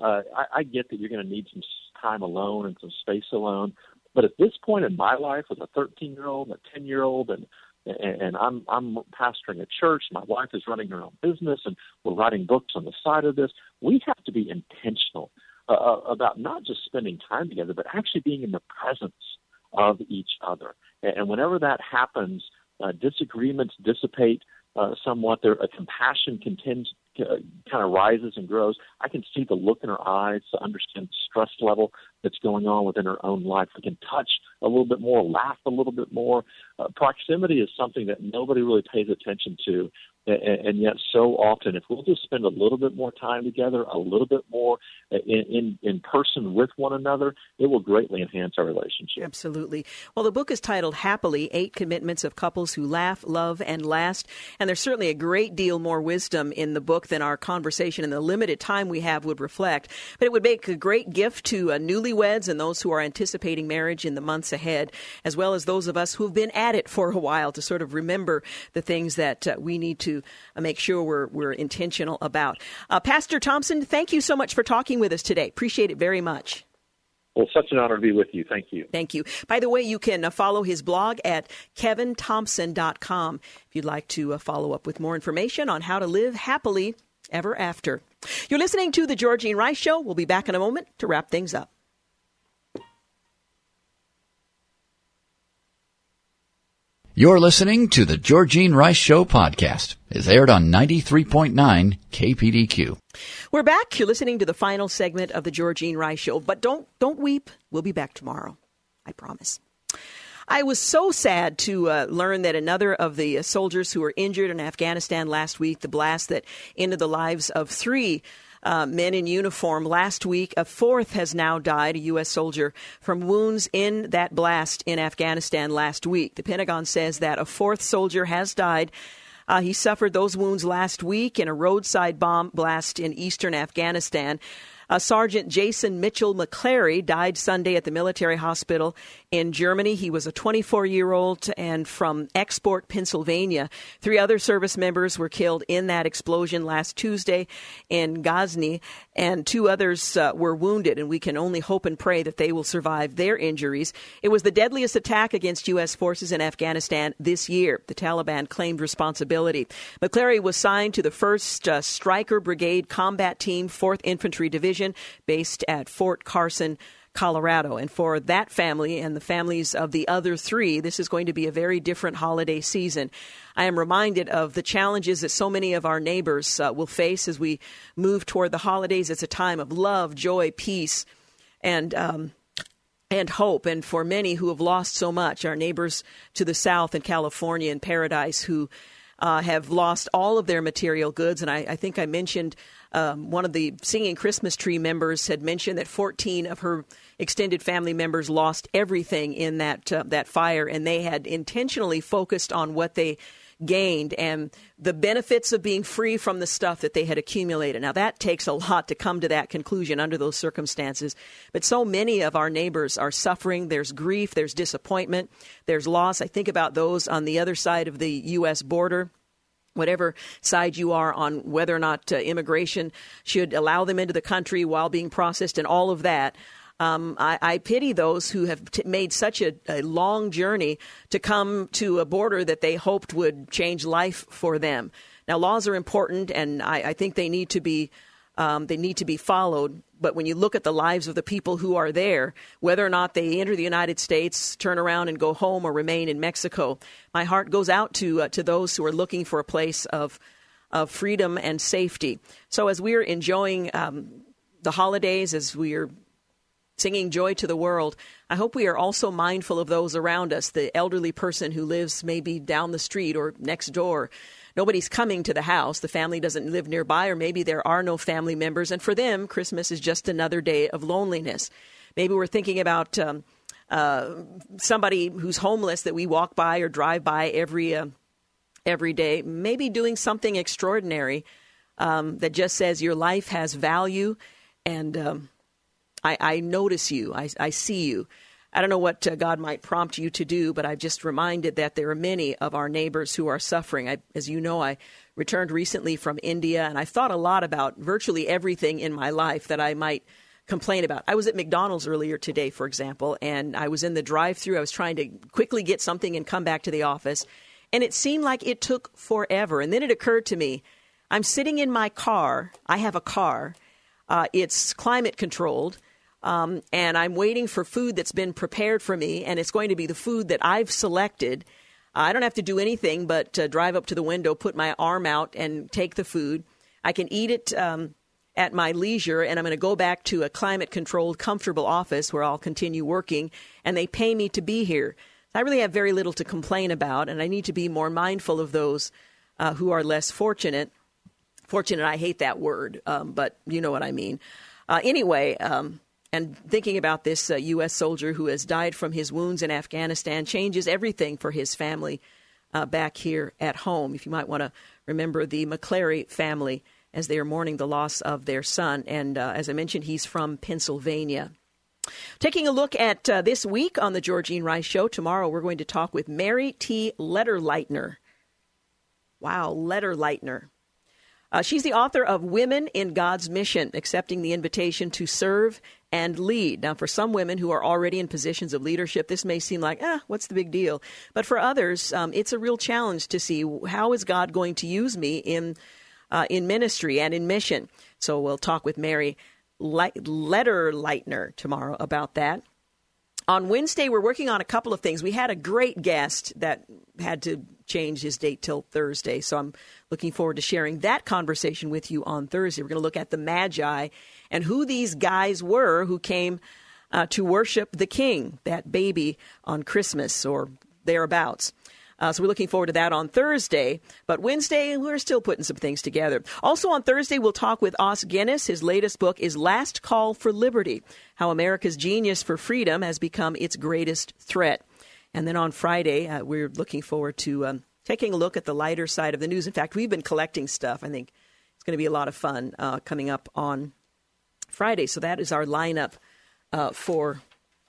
uh, I, I get that you're going to need some time alone and some space alone. But at this point in my life with a thirteen-year-old and a ten-year-old and And I'm I'm pastoring a church. My wife is running her own business, and we're writing books on the side of this. We have to be intentional uh, about not just spending time together, but actually being in the presence of each other. And whenever that happens, uh, disagreements dissipate uh, somewhat. There, a compassion contends, uh, kind of rises and grows. I can see the look in her eyes to understand the stress level that's going on within her own life. We can touch a little bit more, laugh a little bit more. Uh, proximity is something that nobody really pays attention to, and, and yet so often, if we'll just spend a little bit more time together, a little bit more in, in, in person with one another, it will greatly enhance our relationship. Absolutely. Well, the book is titled Happily, Eight Commitments of Couples Who Laugh, Love, and Last, and there's certainly a great deal more wisdom in the book than our conversation and the limited time we have would reflect, but it would make a great gift to a newly newlyweds and those who are anticipating marriage in the months ahead, as well as those of us who've been at it for a while to sort of remember the things that uh, we need to uh, make sure we're, we're intentional about. Uh, Pastor Thompson, thank you so much for talking with us today. Appreciate it very much. Well, such an honor to be with you. Thank you. Thank you. By the way, you can uh, follow his blog at kevin thompson dot com if you'd like to uh, follow up with more information on how to live happily ever after. You're listening to The Georgene Rice Show. We'll be back in a moment to wrap things up. You're listening to the Georgene Rice Show podcast. It's aired on ninety-three point nine K P D Q. We're back. You're listening to the final segment of the Georgene Rice Show. But don't don't weep. We'll be back tomorrow. I promise. I was so sad to uh, learn that another of the soldiers who were injured in Afghanistan last week, the blast that ended the lives of three Uh, men in uniform last week. A fourth has now died, a U S soldier, from wounds in that blast in Afghanistan last week. The Pentagon says that a fourth soldier has died. Uh, he suffered those wounds last week in a roadside bomb blast in eastern Afghanistan. Uh, Sergeant Jason Mitchell McClary died Sunday at the military hospital in Germany. He was a twenty-four-year-old and from Export, Pennsylvania. Three other service members were killed in that explosion last Tuesday in Ghazni, and two others uh, were wounded, and we can only hope and pray that they will survive their injuries. It was the deadliest attack against U S forces in Afghanistan this year. The Taliban claimed responsibility. McClary was signed to the first uh, Striker Brigade Combat Team, fourth Infantry Division, based at Fort Carson, Colorado. And for that family and the families of the other three, this is going to be a very different holiday season. I am reminded of the challenges that so many of our neighbors uh, will face as we move toward the holidays. It's a time of love, joy, peace, and um, and hope. And for many who have lost so much, our neighbors to the south in California and Paradise who Uh, have lost all of their material goods. And I, I think I mentioned um, one of the Singing Christmas Tree members had mentioned that fourteen of her extended family members lost everything in that uh, that fire. And they had intentionally focused on what they gained and the benefits of being free from the stuff that they had accumulated. Now, that takes a lot to come to that conclusion under those circumstances. But so many of our neighbors are suffering. There's grief. There's disappointment. There's loss. I think about those on the other side of the U S border. Whatever side you are on, whether or not uh, immigration should allow them into the country while being processed and all of that. Um, I, I pity those who have t- made such a, a long journey to come to a border that they hoped would change life for them. Now, laws are important, and I, I think they need to be um, they need to be followed. But when you look at the lives of the people who are there, whether or not they enter the United States, turn around and go home or remain in Mexico, my heart goes out to uh, to those who are looking for a place of of freedom and safety. So as we're enjoying um, the holidays, as we're singing Joy to the World. I hope we are also mindful of those around us, the elderly person who lives maybe down the street or next door. Nobody's coming to the house. The family doesn't live nearby, or maybe there are no family members. And for them, Christmas is just another day of loneliness. Maybe we're thinking about um, uh, somebody who's homeless that we walk by or drive by every uh, every day, maybe doing something extraordinary um, that just says your life has value and um, I, I notice you. I, I see you. I don't know what uh, God might prompt you to do, but I've just reminded that there are many of our neighbors who are suffering. I, as you know, I returned recently from India, and I've thought a lot about virtually everything in my life that I might complain about. I was at McDonald's earlier today, for example, and I was in the drive-thru. I was trying to quickly get something and come back to the office, and it seemed like it took forever. And then it occurred to me, I'm sitting in my car. I have a car. Uh, it's climate-controlled. Um, and I'm waiting for food that's been prepared for me, and it's going to be the food that I've selected. I don't have to do anything but uh, drive up to the window, put my arm out, and take the food. I can eat it um, at my leisure, and I'm going to go back to a climate-controlled, comfortable office where I'll continue working, and they pay me to be here. I really have very little to complain about, and I need to be more mindful of those uh, who are less fortunate. Fortunate, I hate that word, um, but you know what I mean. Uh, anyway... Um, And thinking about this uh, U S soldier who has died from his wounds in Afghanistan changes everything for his family uh, back here at home. If you might want to remember the McClary family as they are mourning the loss of their son. And uh, as I mentioned, he's from Pennsylvania. Taking a look at uh, this week on the Georgene Rice Show. Tomorrow we're going to talk with Mary T. Letterleitner. Wow, Letterleitner. Uh, she's the author of Women in God's Mission, Accepting the Invitation to Serve and Lead. Now, for some women who are already in positions of leadership, this may seem like, ah, what's the big deal? But for others, um, it's a real challenge to see how is God going to use me in uh, in ministry and in mission. So we'll talk with Mary Letterleitner tomorrow about that. On Wednesday, we're working on a couple of things. We had a great guest that had to change his date till Thursday. So I'm looking forward to sharing that conversation with you on Thursday. We're going to look at the Magi and who these guys were who came uh, to worship the king, that baby on Christmas or thereabouts. Uh, so we're looking forward to that on Thursday. But Wednesday, we're still putting some things together. Also on Thursday, we'll talk with Os Guinness. His latest book is Last Call for Liberty, How America's Genius for Freedom Has Become Its Greatest Threat. And then on Friday, uh, we're looking forward to um, taking a look at the lighter side of the news. In fact, we've been collecting stuff. I think it's going to be a lot of fun uh, coming up on Friday. So that is our lineup uh, for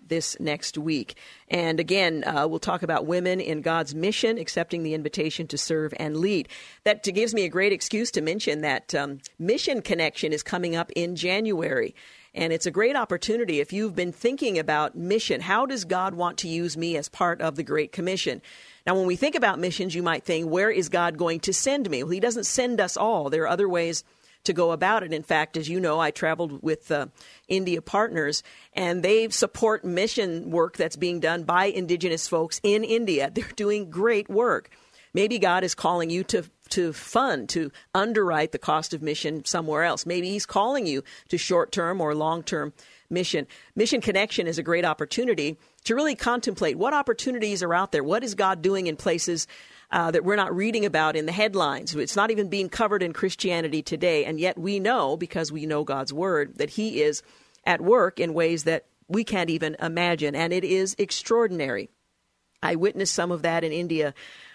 this next week. And again, uh, we'll talk about Women in God's Mission, Accepting the Invitation to Serve and Lead. That gives me a great excuse to mention that um, Mission Connection is coming up in January. And it's a great opportunity if you've been thinking about mission. How does God want to use me as part of the Great Commission? Now, when we think about missions, you might think, where is God going to send me? Well, he doesn't send us all. There are other ways to go about it. In fact, as you know, I traveled with uh, India Partners, and they support mission work that's being done by indigenous folks in India. They're doing great work. Maybe God is calling you to to fund, to underwrite the cost of mission somewhere else. Maybe he's calling you to short-term or long-term mission. Mission Connection is a great opportunity to really contemplate what opportunities are out there. What is God doing in places Uh, that we're not reading about in the headlines? It's not even being covered in Christianity today. And yet we know, because we know God's word, that he is at work in ways that we can't even imagine. And it is extraordinary. I witnessed some of that in India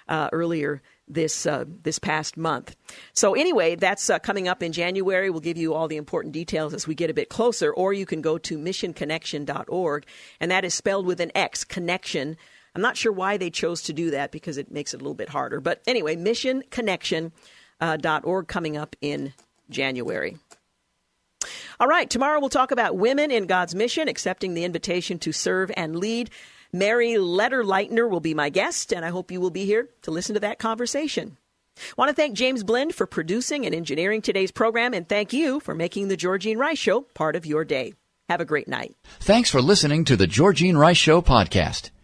uh, earlier this uh, this past month. So anyway, that's uh, coming up in January. We'll give you all the important details as we get a bit closer. Or you can go to mission connection dot org. And that is spelled with an X, connection. I'm not sure why they chose to do that because it makes it a little bit harder. But anyway, mission connection dot org coming up in January. All right, tomorrow we'll talk about Women in God's Mission, Accepting the Invitation to Serve and Lead. Mary Letterleitner will be my guest, and I hope you will be here to listen to that conversation. I want to thank James Blend for producing and engineering today's program, and thank you for making The Georgene Rice Show part of your day. Have a great night. Thanks for listening to The Georgene Rice Show podcast.